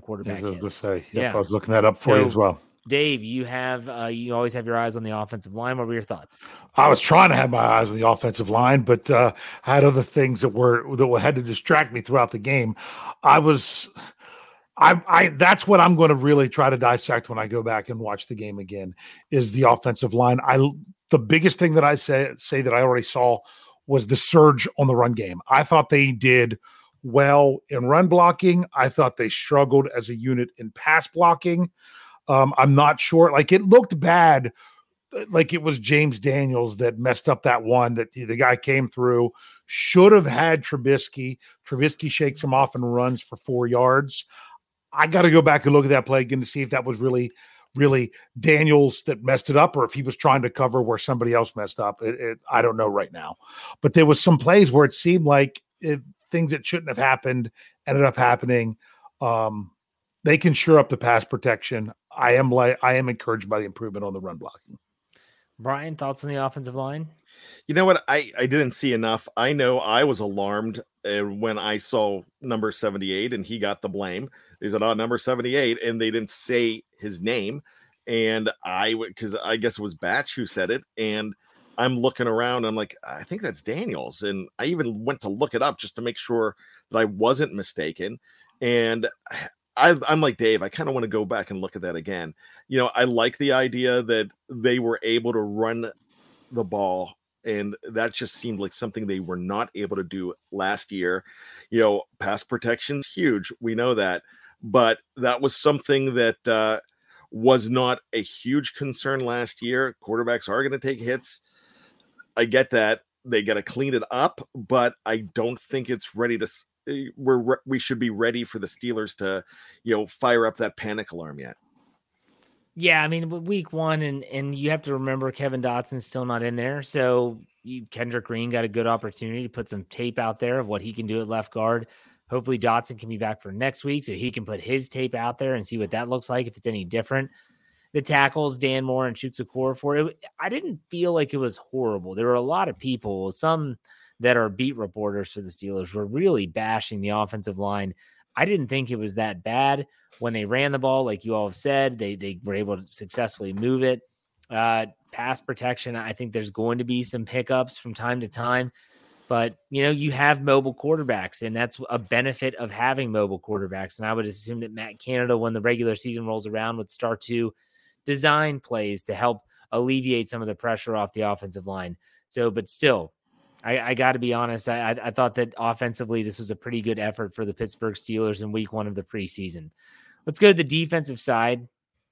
quarterback hits. I was going to say, I was looking that up for you as well. Dave, you have you always have your eyes on the offensive line. What were your thoughts? I was trying to have my eyes on the offensive line, but I had other things that had to distract me throughout the game. That's what I'm going to really try to dissect when I go back and watch the game again is the offensive line. The biggest thing that I say that I already saw was the surge on the run game. I thought they did well in run blocking. I thought they struggled as a unit in pass blocking. I'm not sure. Like, it looked bad. Like, it was James Daniels that messed up that one that the guy came through. Should have had Trubisky. Trubisky shakes him off and runs for 4 yards. I got to go back and look at that play again to see if that was really Daniels that messed it up or if he was trying to cover where somebody else messed up. I don't know right now. But there was some plays where it seemed like things that shouldn't have happened ended up happening. They can shore up the pass protection. I am encouraged by the improvement on the run blocking. Brian, thoughts on the offensive line? You know what? I didn't see enough. I know I was alarmed when I saw number 78 and he got the blame. They said, oh, number 78, and they didn't say his name. And because I guess it was Batch who said it. And I'm looking around. And I'm like, I think that's Daniels. And I even went to look it up just to make sure that I wasn't mistaken. And I'm like, Dave, I kind of want to go back and look at that again. I like the idea that they were able to run the ball, and that just seemed like something they were not able to do last year. Pass protection's huge. We know that. But that was something that was not a huge concern last year. Quarterbacks are going to take hits. I get that. They got to clean it up. But I don't think it's ready to – we should be ready for the Steelers to, fire up that panic alarm yet. Yeah, I mean, week one, and you have to remember Kevin Dotson's still not in there. So Kendrick Green got a good opportunity to put some tape out there of what he can do at left guard. Hopefully Dotson can be back for next week so he can put his tape out there and see what that looks like, if it's any different. The tackles, Dan Moore and Chukwuemeka for it. I didn't feel like it was horrible. There were a lot of people, some that are beat reporters for the Steelers, were really bashing the offensive line. I didn't think it was that bad. When they ran the ball, like you all have said, they were able to successfully move it. Pass protection, I think there's going to be some pickups from time to time. But, you have mobile quarterbacks, and that's a benefit of having mobile quarterbacks. And I would assume that Matt Canada, when the regular season rolls around, would start to design plays to help alleviate some of the pressure off the offensive line. So, but still, I got to be honest. I thought that offensively, this was a pretty good effort for the Pittsburgh Steelers in week 1 of the preseason. Let's go to the defensive side.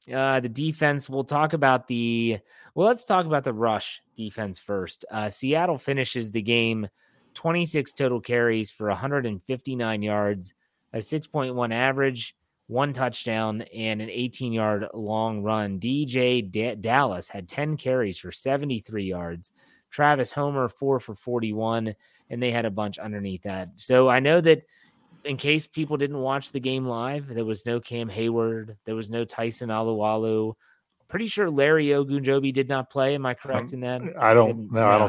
The defense, let's talk about the rush defense first. Seattle finishes the game 26 total carries for 159 yards, a 6.1 average, 1 touchdown, and an 18-yard long run. Dallas had 10 carries for 73 yards. Travis Homer, 4 for 41, and they had a bunch underneath that. So I know that in case people didn't watch the game live, there was no Cam Hayward. There was no Tyson Alualu. Pretty sure Larry Ogunjobi did not play. Am I correct in that? I don't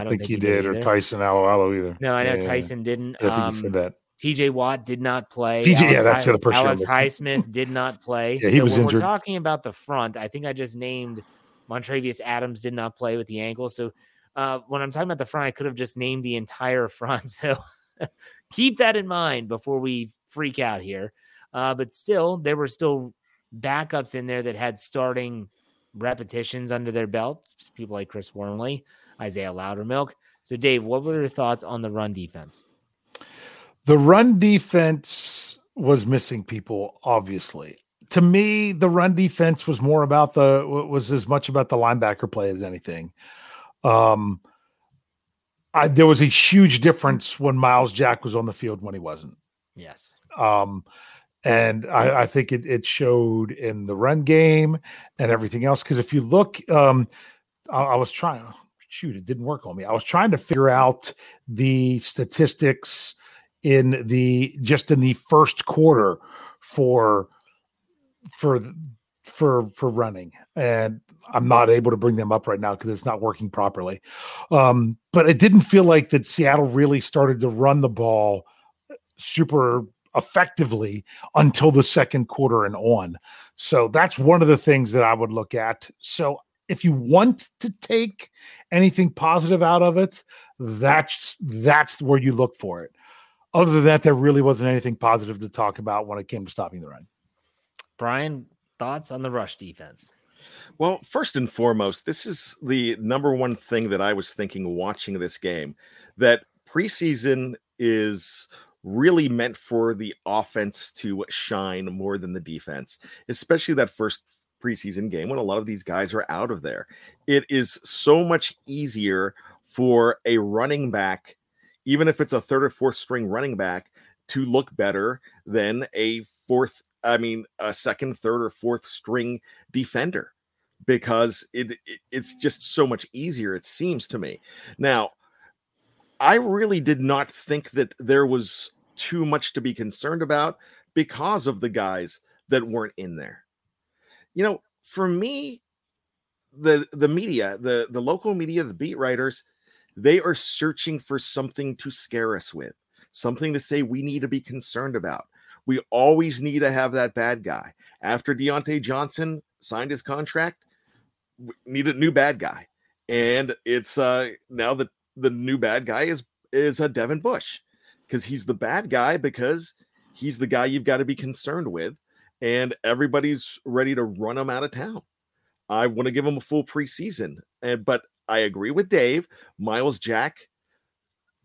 think he did or Tyson Alualu either. No, I know Tyson didn't. I think he said that. TJ Watt did not play. Alex Highsmith did not play. Yeah, he was injured. We're talking about the front, I think I just named Montravius Adams did not play with the ankle. So when I'm talking about the front, I could have just named the entire front. So keep that in mind before we freak out here. But still, there were backups in there that had starting repetitions under their belt, people like Chris Wormley, Isaiah Loudermilk. So, Dave, what were your thoughts on the run defense? The run defense was missing people, obviously. To me, the run defense was more about as much about the linebacker play as anything. There was a huge difference when Miles Jack was on the field when he wasn't. Yes. And I think it showed in the run game and everything else. Because if you look, I was trying. Shoot, it didn't work on me. I was trying to figure out the statistics in the first quarter for running, and I'm not able to bring them up right now because it's not working properly. But it didn't feel like that Seattle really started to run the ball super effectively until the second quarter and on. So that's one of the things that I would look at. So if you want to take anything positive out of it, that's where you look for it. Other than that, there really wasn't anything positive to talk about when it came to stopping the run. Brian, thoughts on the rush defense? Well, first and foremost, this is the number one thing that I was thinking watching this game, that preseason is really meant for the offense to shine more than the defense, especially that first preseason game when a lot of these guys are out of there. It is so much easier for a running back, even if it's a third or fourth string running back, to look better than a second, third, or fourth string defender, because it's just so much easier, it seems to me. Now, I really did not think that there was too much to be concerned about because of the guys that weren't in there. You know, for me, the media, the local media, the beat writers, they are searching for something to scare us with, something to say we need to be concerned about. We always need to have that bad guy. After Deontay Johnson signed his contract, we need a new bad guy. And it's now the new bad guy is Devin Bush, because he's the bad guy, because he's the guy you've got to be concerned with. And everybody's ready to run him out of town. I want to give him a full preseason. But I agree with Dave. Miles Jack,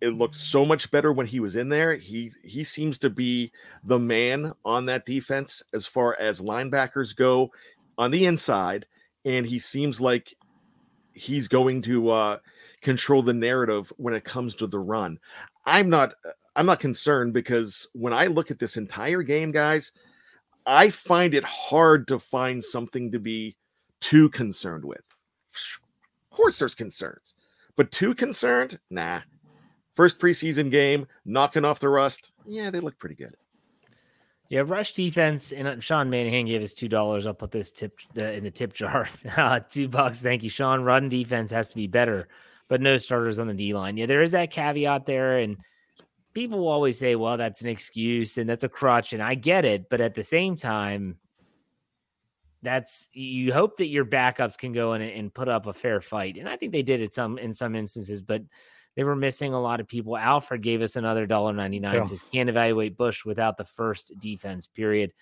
it looked so much better when he was in there. He seems to be the man on that defense as far as linebackers go on the inside, and he seems like he's going to control the narrative when it comes to the run. I'm not concerned, because when I look at this entire game, guys, I find it hard to find something to be too concerned with. Of course there's concerns, but too concerned? Nah. First preseason game, knocking off the rust. Yeah, they look pretty good. Yeah, rush defense, and Sean Manahan gave us $2. I'll put this tip in the tip jar. $2, thank you, Sean. Run defense has to be better, but no starters on the D-line. Yeah, there is that caveat there, and people will always say, well, that's an excuse, and that's a crutch, and I get it, but at the same time, you hope that your backups can go in and put up a fair fight. And I think they did it in some instances, but they were missing a lot of people. Alfred gave us another $1.99. Yeah. Says can't evaluate Bush without the first defense period.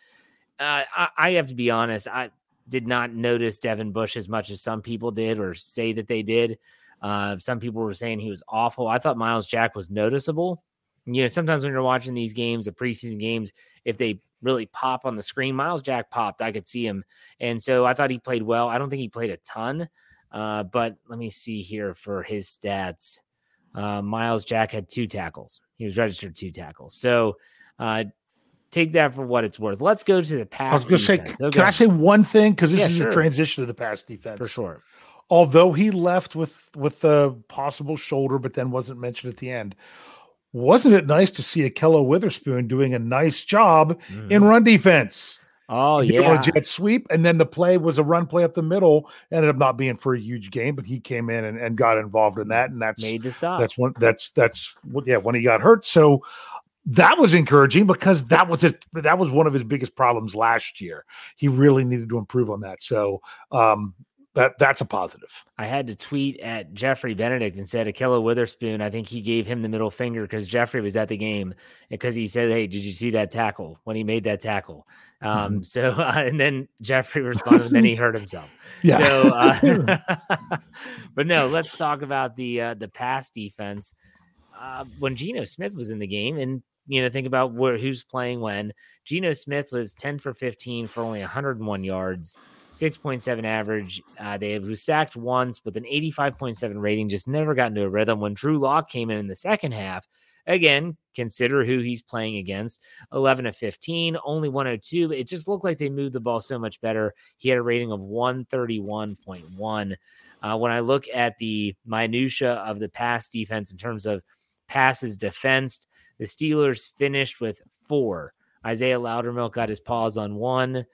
I have to be honest. I did not notice Devin Bush as much as some people did or say that they did. Some people were saying he was awful. I thought Miles Jack was noticeable. You know, sometimes when you're watching these games, the preseason games, if they really pop on the screen, Miles Jack popped. I could see him. And so I thought he played well. I don't think he played a ton, but let me see here for his stats. Miles Jack had 2 tackles. He was registered 2 tackles. So take that for what it's worth. Let's go to the pass. I was going to say, can I say one thing? Because this is a transition to the pass defense. For sure. Although he left with a possible shoulder, but then wasn't mentioned at the end. Wasn't it nice to see Ahkello Witherspoon doing a nice job in run defense? Oh, he did a jet sweep, and then the play was a run play up the middle. Ended up not being for a huge gain, but he came in and got involved in that, and that's made the stop. That's when he got hurt. So that was encouraging, because that was one of his biggest problems last year. He really needed to improve on that. So That's a positive. I had to tweet at Jeffrey Benedict and said, Ahkello Witherspoon, I think he gave him the middle finger because Jeffrey was at the game because he said, hey, did you see that tackle when he made that tackle? And then Jeffrey responded and then he hurt himself. Yeah. So, but no, let's talk about the pass defense. When Geno Smith was in the game, and you know, think about who's playing when. Geno Smith was 10 for 15 for only 101 yards. 6.7 average. They was sacked once with an 85.7 rating, just never got into a rhythm. When Drew Locke came in the second half, again, consider who he's playing against, 11 of 15, only 102. It just looked like they moved the ball so much better. He had a rating of 131.1. When I look at the minutia of the pass defense in terms of passes defensed, the Steelers finished with 4. Isaiah Loudermilk got his paws on 1.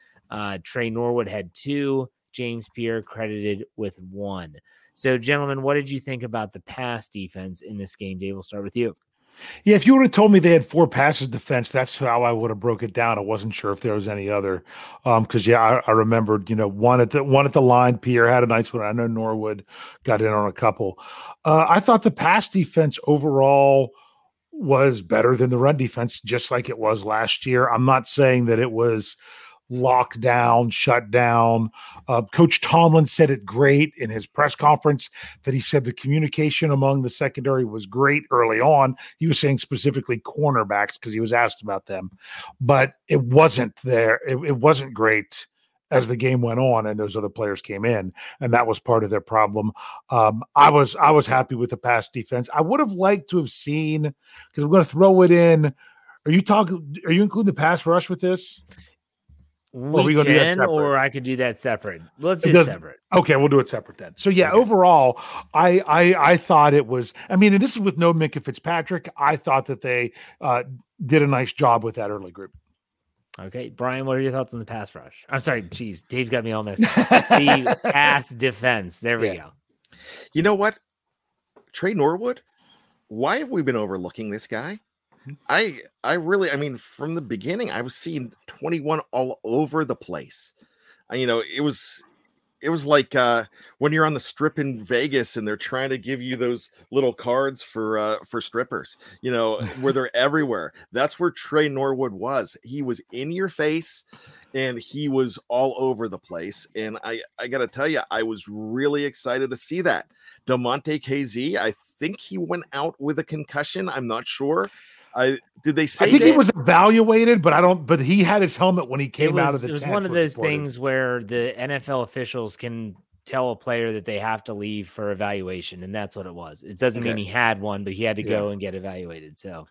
Trey Norwood had 2, James Pierre credited with 1. So gentlemen, what did you think about the pass defense in this game? Dave, we'll start with you. Yeah. If you would have told me they had 4 passes defense, that's how I would have broke it down. I wasn't sure if there was any other. Cause yeah, I remembered, you know, one at the line, Pierre had a nice one. I know Norwood got in on a couple. I thought the pass defense overall was better than the run defense, just like it was last year. I'm not saying that it was lockdown, shut down. Coach Tomlin said it great in his press conference that he said the communication among the secondary was great early on. He was saying specifically cornerbacks because he was asked about them, but it wasn't there. It wasn't great as the game went on and those other players came in, and that was part of their problem. I was happy with the pass defense. I would have liked to have seen, because we're going to throw it in. Are you including the pass rush with this? I could do that separate. Let's do it separate. Okay, we'll do it separate then. So yeah, okay. Overall, I thought it was. I mean, and this is with no Minkah Fitzpatrick. I thought that they did a nice job with that early group. Okay, Brian, what are your thoughts on the pass rush? I'm sorry, geez, Dave's got me all messed up. The pass defense. There we go. You know what, Trey Norwood? Why have we been overlooking this guy? I mean, from the beginning, I was seeing 21 all over the place. You know, it was like when you're on the strip in Vegas and they're trying to give you those little cards for strippers, you know, where they're everywhere. That's where Trey Norwood was. He was in your face and he was all over the place. And I got to tell you, I was really excited to see that. DeMonte KZ, I think he went out with a concussion. I'm not sure. He was evaluated, but he had his helmet when he came out of the tent. It was one of those things where the NFL officials can tell a player that they have to leave for evaluation, and that's what it was. It doesn't mean he had one, but he had to go and get evaluated. So,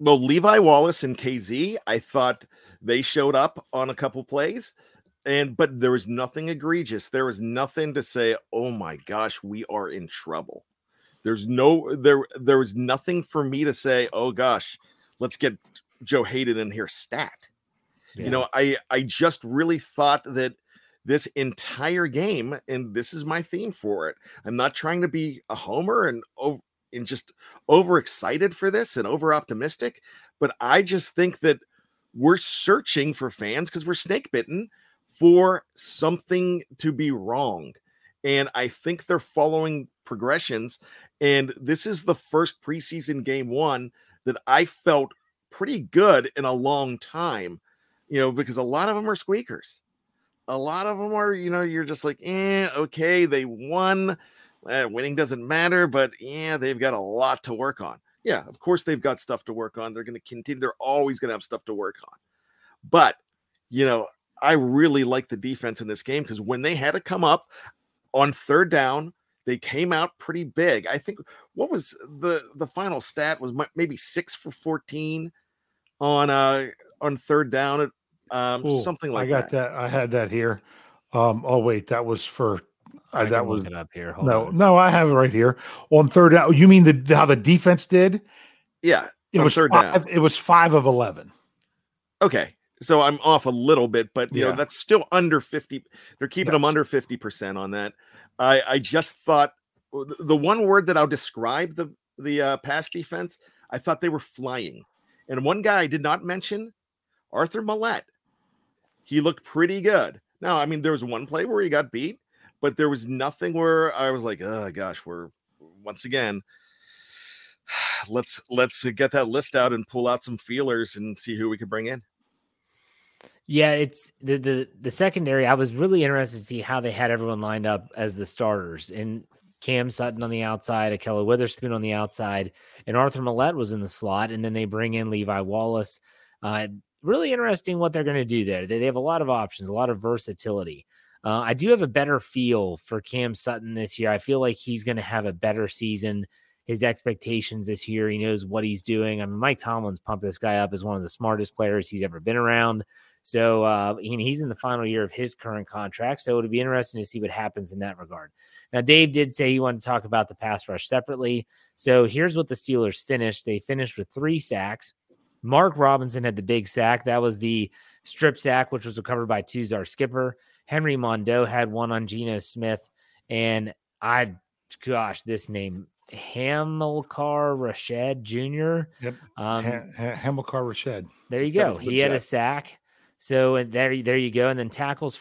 well, Levi Wallace and KZ, I thought they showed up on a couple plays, but there was nothing egregious. There was nothing to say, oh my gosh, we are in trouble. There was nothing for me to say, oh gosh, let's get Joe Hayden in here stat. Yeah. You know, I just really thought that this entire game, and this is my theme for it. I'm not trying to be a homer and just overexcited for this and over optimistic, but I just think that we're searching for fans, because we're snake bitten, for something to be wrong. And I think they're following progressions. And this is the first preseason game one that I felt pretty good in a long time, you know, because a lot of them are squeakers. A lot of them are, you know, you're just like, okay, they won. Winning doesn't matter, but they've got a lot to work on. Yeah, of course they've got stuff to work on. They're going to continue. They're always going to have stuff to work on. But, you know, I really like the defense in this game, because when they had to come up on third down, they came out pretty big. I think what was the final stat was maybe 6 for 14 on third down, something like that. I got that. I had that here. That was for that was it up here. No, I have it right here on third down. You mean how the defense did? Yeah, it was third down. It was 5 of 11. Okay. So I'm off a little bit, but you know, that's still under 50. They're keeping them under 50% on that. I just thought the one word that I'll describe the pass defense, I thought they were flying. And one guy I did not mention, Arthur Millette, he looked pretty good. Now, I mean, there was one play where he got beat, but there was nothing where I was like, oh gosh, we're once again, let's get that list out and pull out some feelers and see who we can bring in. Yeah, it's the secondary. I was really interested to see how they had everyone lined up as the starters, and Cam Sutton on the outside, Ahkello Witherspoon on the outside, and Arthur Millette was in the slot. And then they bring in Levi Wallace. Really interesting what they're going to do there. They have a lot of options, a lot of versatility. I do have a better feel for Cam Sutton this year. I feel like he's going to have a better season. His expectations this year, he knows what he's doing. I mean, Mike Tomlin's pumped this guy up as one of the smartest players he's ever been around. So he's in the final year of his current contract. So it'll be interesting to see what happens in that regard. Now, Dave did say he wanted to talk about the pass rush separately. So here's what the Steelers finished. They finished with 3 sacks. Mark Robinson had the big sack. That was the strip sack, which was recovered by Tuzar Skipper. Henry Mondeau had one on Geno Smith. And this name, Hamilcar Rashad Jr. Yep. Hamilcar Rashad. There you go. He had a sack. So there you go. And then tackles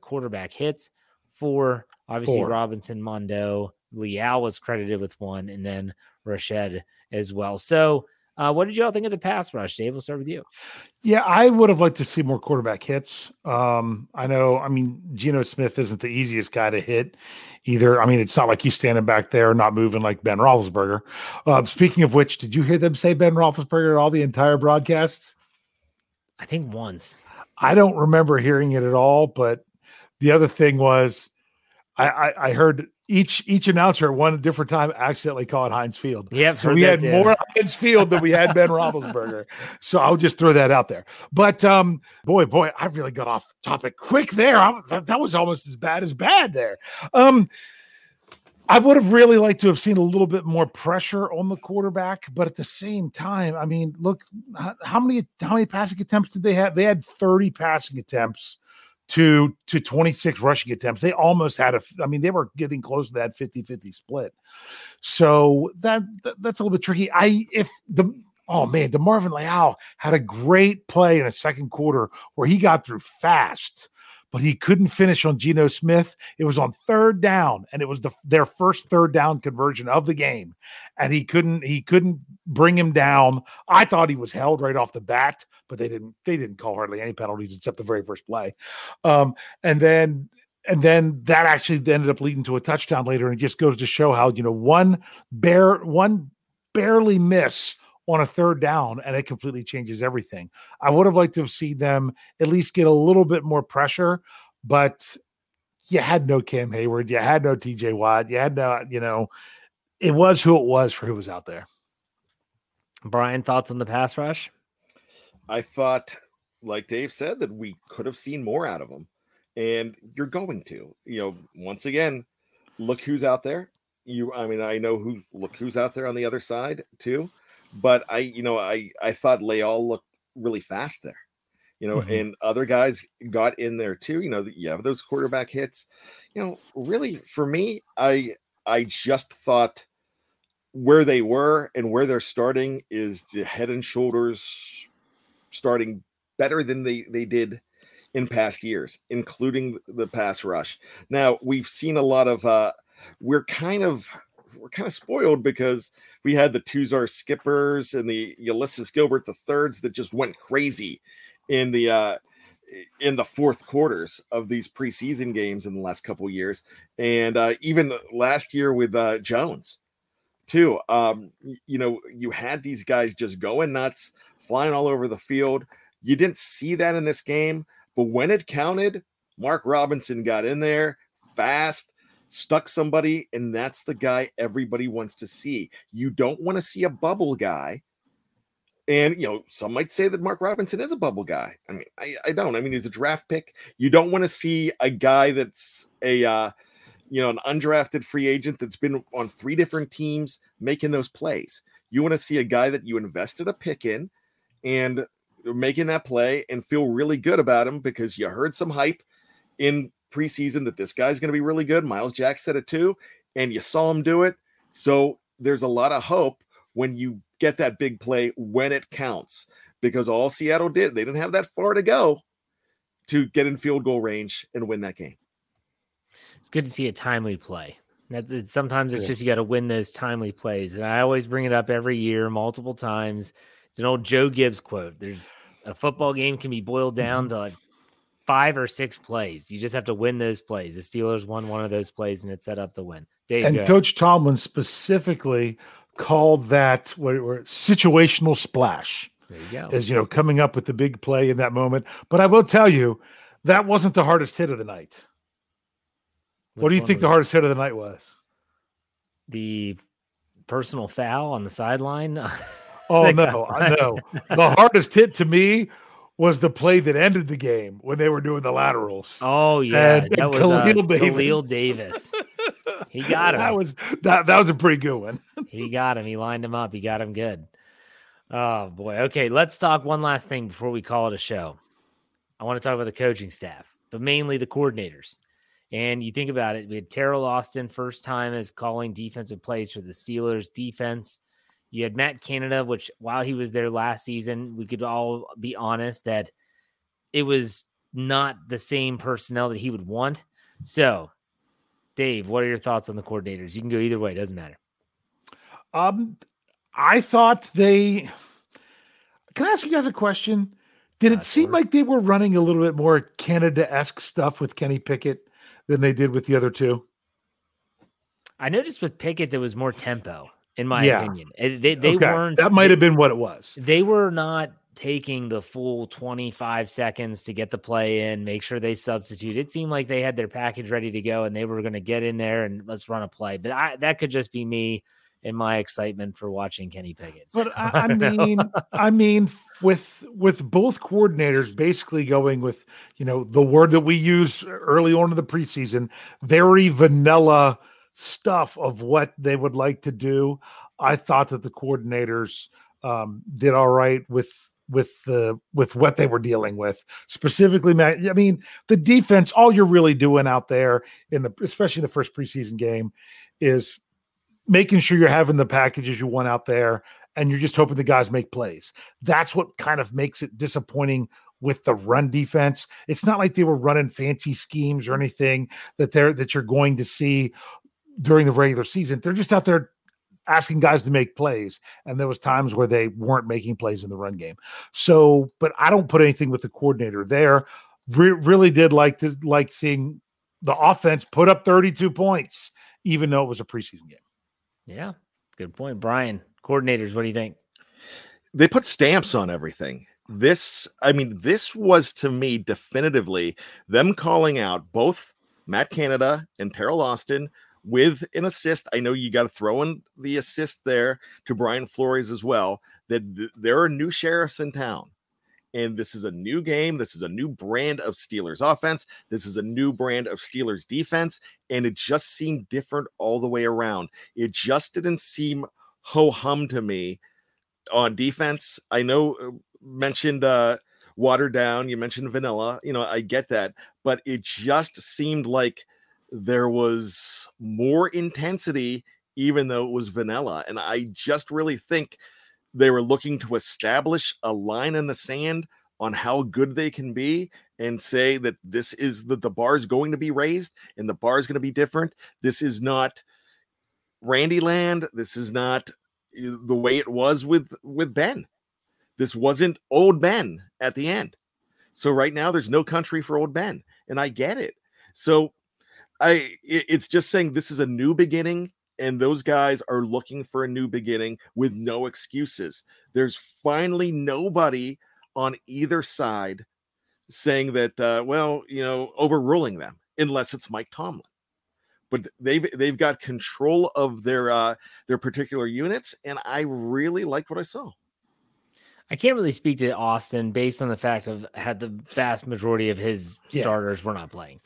quarterback hits 4. Obviously, 4. Robinson, Mondeau, Leal was credited with 1, and then Rashad as well. So what did you all think of the pass rush, Dave? We'll start with you. Yeah, I would have liked to see more quarterback hits. Geno Smith isn't the easiest guy to hit either. I mean, it's not like he's standing back there not moving like Ben Roethlisberger. Speaking of which, did you hear them say Ben Roethlisberger at all the entire broadcast? I think once. I don't remember hearing it at all, but the other thing was I heard each announcer at one different time accidentally call it Heinz Field. Yep, so we had more Heinz Field than we had Ben Roethlisberger. So I'll just throw that out there. But boy, I really got off topic quick there. That was almost as bad there. I would have really liked to have seen a little bit more pressure on the quarterback, but at the same time, I mean, look, how many passing attempts did they have? They had 30 passing attempts to 26 rushing attempts. They almost had they were getting close to that 50-50 split. So that's a little bit tricky. DeMarvin Leal had a great play in the second quarter where he got through fast, but he couldn't finish on Geno Smith. It was on third down, and it was their first third down conversion of the game, and he couldn't bring him down. I thought he was held right off the bat, but they didn't call hardly any penalties except the very first play. And then that actually ended up leading to a touchdown later, and it just goes to show how, one barely miss on a third down, and it completely changes everything. I would have liked to have seen them at least get a little bit more pressure, but you had no Cam Hayward. You had no TJ Watt. You had no, it was who it was for who was out there. Brian, thoughts on the pass rush? I thought, like Dave said, that we could have seen more out of them, and you're going to, once again, look who's out there. Look who's out there on the other side too. But I thought Leal looked really fast there, mm-hmm. and other guys got in there too. You have those quarterback hits, really for me, I just thought where they were and where they're starting is head and shoulders starting better than they did in past years, including the pass rush. Now we've seen a lot of, we're kind of spoiled because we had the Tuzar Skippers and the Ulysses Gilbert the thirds that just went crazy in the fourth quarters of these preseason games in the last couple of years, and even last year with Jones too. You had these guys just going nuts, flying all over the field. You didn't see that in this game, but when it counted, Mark Robinson got in there fast, stuck somebody, and that's the guy everybody wants to see. You don't want to see a bubble guy. And, some might say that Mark Robinson is a bubble guy. I mean, I don't. I mean, he's a draft pick. You don't want to see a guy that's an undrafted free agent that's been on 3 different teams making those plays. You want to see a guy that you invested a pick in and making that play and feel really good about him because you heard some hype in preseason that this guy's going to be really good. Miles Jack said it too, and you saw him do it. So there's a lot of hope when you get that big play when it counts, because all Seattle did, they didn't have that far to go to get in field goal range and win that game. it's good to see a timely play. Sometimes it's just you got to win those timely plays. And I always bring it up every year, multiple times. It's an old Joe Gibbs quote. There's a football game can be boiled down to like 5 or 6 plays. You just have to win those plays. The Steelers won one of those plays, and it set up the win. Dave, and Coach Tomlin specifically called that situational splash. There you go. As you know, coming up with the big play in that moment. But I will tell you, that wasn't the hardest hit of the night. What do you think the hardest hit of the night was? The personal foul on the sideline? Oh, no, I know. The hardest hit to me was the play that ended the game when they were doing the laterals. Oh, yeah. And that was Khalil Davis. He got him. That was a pretty good one. He got him. He lined him up. He got him good. Oh, boy. Okay, let's talk one last thing before we call it a show. I want to talk about the coaching staff, but mainly the coordinators. And you think about it, we had Terrell Austin, first time as calling defensive plays for the Steelers defense. You had Matt Canada, which while he was there last season, we could all be honest that it was not the same personnel that he would want. So, Dave, what are your thoughts on the coordinators? You can go either way. It doesn't matter. I thought they – can I ask you guys a question? Did it seem like they were running a little bit more Canada-esque stuff with Kenny Pickett than they did with the other two? I noticed with Pickett there was more tempo, in my opinion. They weren't. That might have been what it was. They were not taking the full 25 seconds to get the play in, make sure they substitute. It seemed like they had their package ready to go, and they were going to get in there and let's run a play. But that could just be me and my excitement for watching Kenny Pickett. But I mean, with both coordinators basically going with, you know, the word that we use early on in the preseason, very vanilla stuff of what they would like to do. I thought that the coordinators did all right with what they were dealing with. Specifically, Matt, I mean, the defense, all you're really doing out there especially in the first preseason game is making sure you're having the packages you want out there, and you're just hoping the guys make plays. That's what kind of makes it disappointing with the run defense. It's not like they were running fancy schemes or anything that you're going to see during the regular season. They're just out there asking guys to make plays, and there was times where they weren't making plays in the run game. So, but I don't put anything with the coordinator there. Really did like seeing the offense put up 32 points, even though it was a preseason game. Yeah, good point. Brian, coordinators, what do you think? They put stamps on everything. This was, to me, definitively them calling out both Matt Canada and Terrell Austin with an assist. I know you got to throw in the assist there to Brian Flores as well, that there are new sheriffs in town. And this is a new game. This is a new brand of Steelers offense. This is a new brand of Steelers defense. And it just seemed different all the way around. It just didn't seem ho-hum to me on defense. I know mentioned watered down. You mentioned vanilla. You know, I get that. But it just seemed like there was more intensity, even though it was vanilla. And I just really think they were looking to establish a line in the sand on how good they can be and say that this is that the bar is going to be raised and the bar is going to be different. This is not Randy Land. This is not the way it was with Ben. This wasn't old Ben at the end. So right now there's no country for old Ben, and I get it. So it's just saying this is a new beginning. And those guys are looking for a new beginning with no excuses. There's finally nobody on either side saying that, overruling them, unless it's Mike Tomlin. But they've got control of their particular units, and I really liked what I saw. I can't really speak to Austin based on the fact of had the vast majority of his starters were not playing.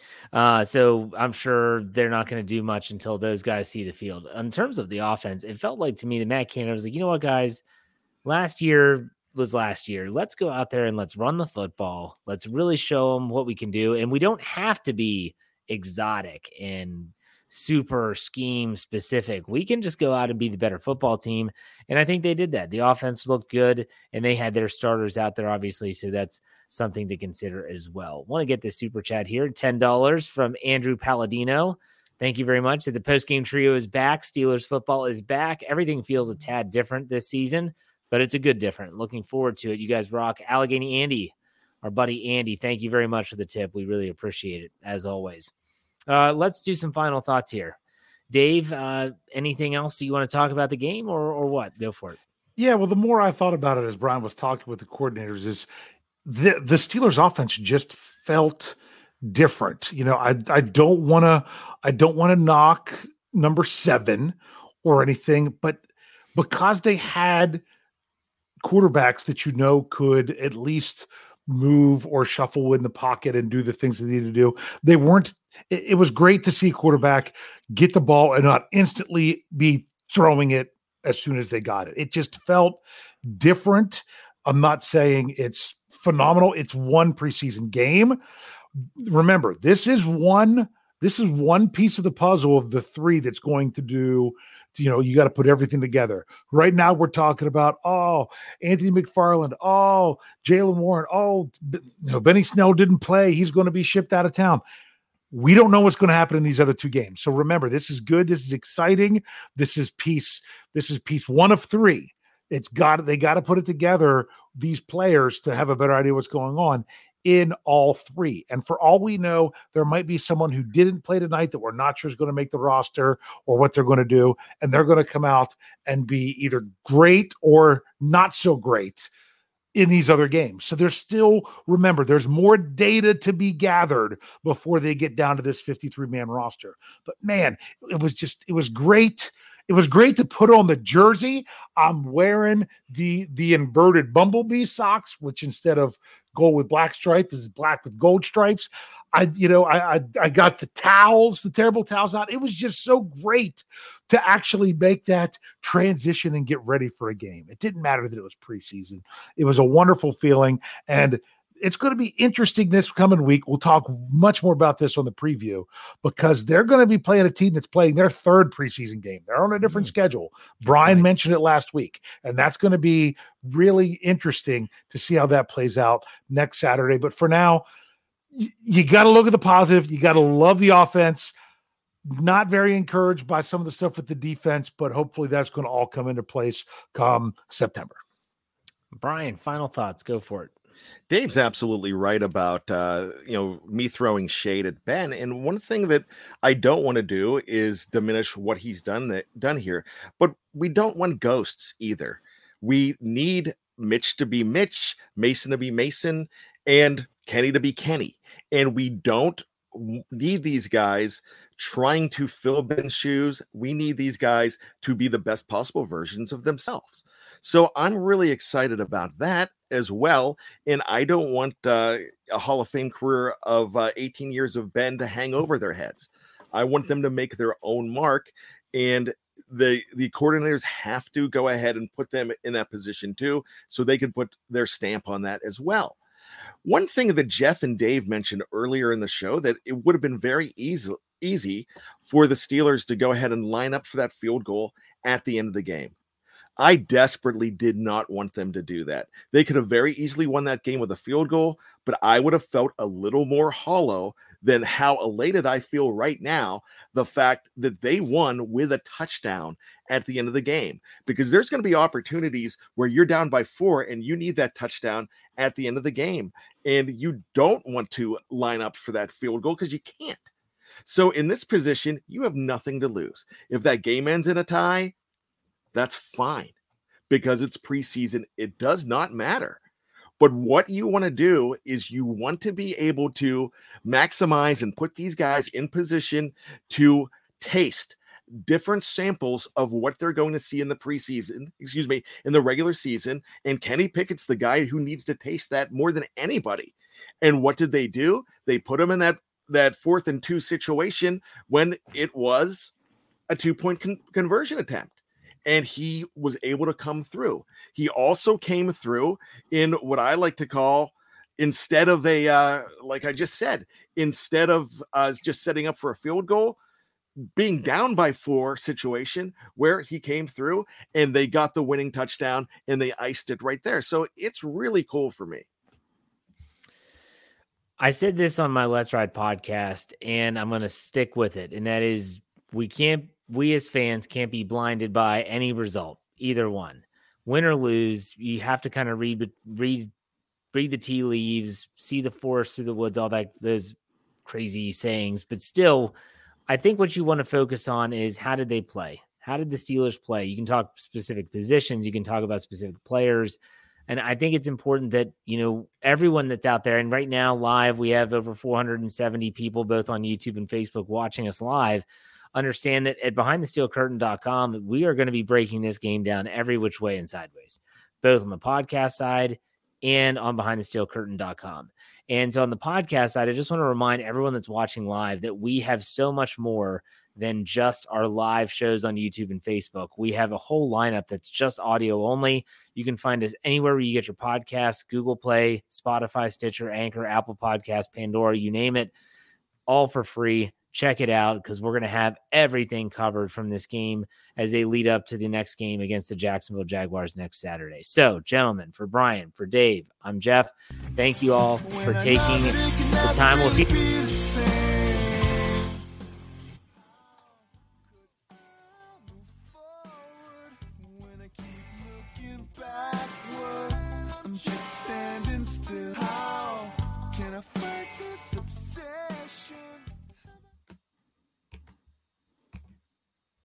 So I'm sure they're not going to do much until those guys see the field. In terms of the offense, it felt like to me that Matt Canada was like, you know what, guys, last year was last year. Let's go out there and let's run the football. Let's really show them what we can do. And we don't have to be exotic and super scheme specific. We can just go out and be the better football team. And I think they did that. The offense looked good and they had their starters out there, obviously. So that's something to consider as well. Want to get this super chat here. $10 from Andrew Palladino. Thank you very much. The postgame trio is back. Steelers football is back. Everything feels a tad different this season, but it's a good different. Looking forward to it. You guys rock. Allegheny Andy, our buddy Andy, thank you very much for the tip. We really appreciate it, as always. Let's do some final thoughts here. Dave, anything else that you want to talk about the game or what? Go for it. Yeah, well, the more I thought about it as Brian was talking with the coordinators is the Steelers offense just felt different. You know, I don't want to knock number 7 or anything, but because they had quarterbacks that you know could at least move or shuffle in the pocket and do the things they needed to do, they weren't. It was great to see a quarterback get the ball and not instantly be throwing it as soon as they got it. It just felt different. I'm not saying it's phenomenal. It's one preseason game. Remember, this is one piece of the puzzle of the three that's going to do, you know, you got to put everything together. Right now we're talking about, Anthony McFarland, Jalen Warren, Benny Snell didn't play. He's going to be shipped out of town. We don't know what's going to happen in these other two games. So remember, this is good. This is exciting. This is piece one of three. They got to put it together, these players, to have a better idea what's going on in all three. And for all we know, there might be someone who didn't play tonight that we're not sure is going to make the roster or what they're going to do. And they're going to come out and be either great or not so great in these other games. So there's still, remember, there's more data to be gathered before they get down to this 53-man roster. But man, it was great. It was great to put on the jersey. I'm wearing the inverted bumblebee socks, which instead of gold with black stripes is black with gold stripes. I got the towels, the terrible towels out. It was just so great to actually make that transition and get ready for a game. It didn't matter that it was preseason. It was a wonderful feeling, and it's going to be interesting this coming week. We'll talk much more about this on the preview because they're going to be playing a team that's playing their third preseason game. They're on a different schedule. Brian mentioned it last week, and that's going to be really interesting to see how that plays out next Saturday. But for now, you got to look at the positive. You got to love the offense. Not very encouraged by some of the stuff with the defense, but hopefully that's going to all come into place come September. Brian, final thoughts. Go for it. Dave's absolutely right about, me throwing shade at Ben. And one thing that I don't want to do is diminish what he's done here, but we don't want ghosts either. We need Mitch to be Mitch, Mason to be Mason, and Kenny to be Kenny. And we don't need these guys trying to fill Ben's shoes. We need these guys to be the best possible versions of themselves. So I'm really excited about that as well. And I don't want a Hall of Fame career of 18 years of Ben to hang over their heads. I want them to make their own mark. And the coordinators have to go ahead and put them in that position too, so they can put their stamp on that as well. One thing that Jeff and Dave mentioned earlier in the show, that it would have been very easy for the Steelers to go ahead and line up for that field goal at the end of the game. I desperately did not want them to do that. They could have very easily won that game with a field goal, but I would have felt a little more hollow than how elated I feel right now, the fact that they won with a touchdown at the end of the game, because there's going to be opportunities where you're down by 4 and you need that touchdown at the end of the game. And you don't want to line up for that field goal because you can't. So in this position, you have nothing to lose. If that game ends in a tie, that's fine, because it's preseason. It does not matter. But what you want to do is you want to be able to maximize and put these guys in position to taste different samples of what they're going to see in the preseason, in the regular season. And Kenny Pickett's the guy who needs to taste that more than anybody. And what did they do? They put him in that 4th and 2 situation when it was a 2-point conversion attempt. And he was able to come through. He also came through in what I like to call, instead of a, like I just said, instead of just setting up for a field goal, being down by four situation where he came through and they got the winning touchdown and they iced it right there. So it's really cool for me. I said this on my Let's Ride podcast, and I'm going to stick with it. And that is, we as fans can't be blinded by any result, either one, win or lose. You have to kind of read the tea leaves, see the forest through the woods, all that, those crazy sayings. But still, I think what you want to focus on is, how did they play? How did the Steelers play? You can talk specific positions. You can talk about specific players. And I think it's important that, you know, everyone that's out there, and right now live, we have over 470 people, both on YouTube and Facebook, watching us live. Understand that at BehindTheSteelCurtain.com, we are going to be breaking this game down every which way and sideways, both on the podcast side and on BehindTheSteelCurtain.com. And so on the podcast side, I just want to remind everyone that's watching live that we have so much more than just our live shows on YouTube and Facebook. We have a whole lineup that's just audio only. You can find us anywhere where you get your podcasts: Google Play, Spotify, Stitcher, Anchor, Apple Podcasts, Pandora, you name it, all for free. Check it out, because we're going to have everything covered from this game as they lead up to the next game against the Jacksonville Jaguars next Saturday. So, gentlemen, for Brian, for Dave, I'm Jeff. Thank you all for taking the time. We'll see you.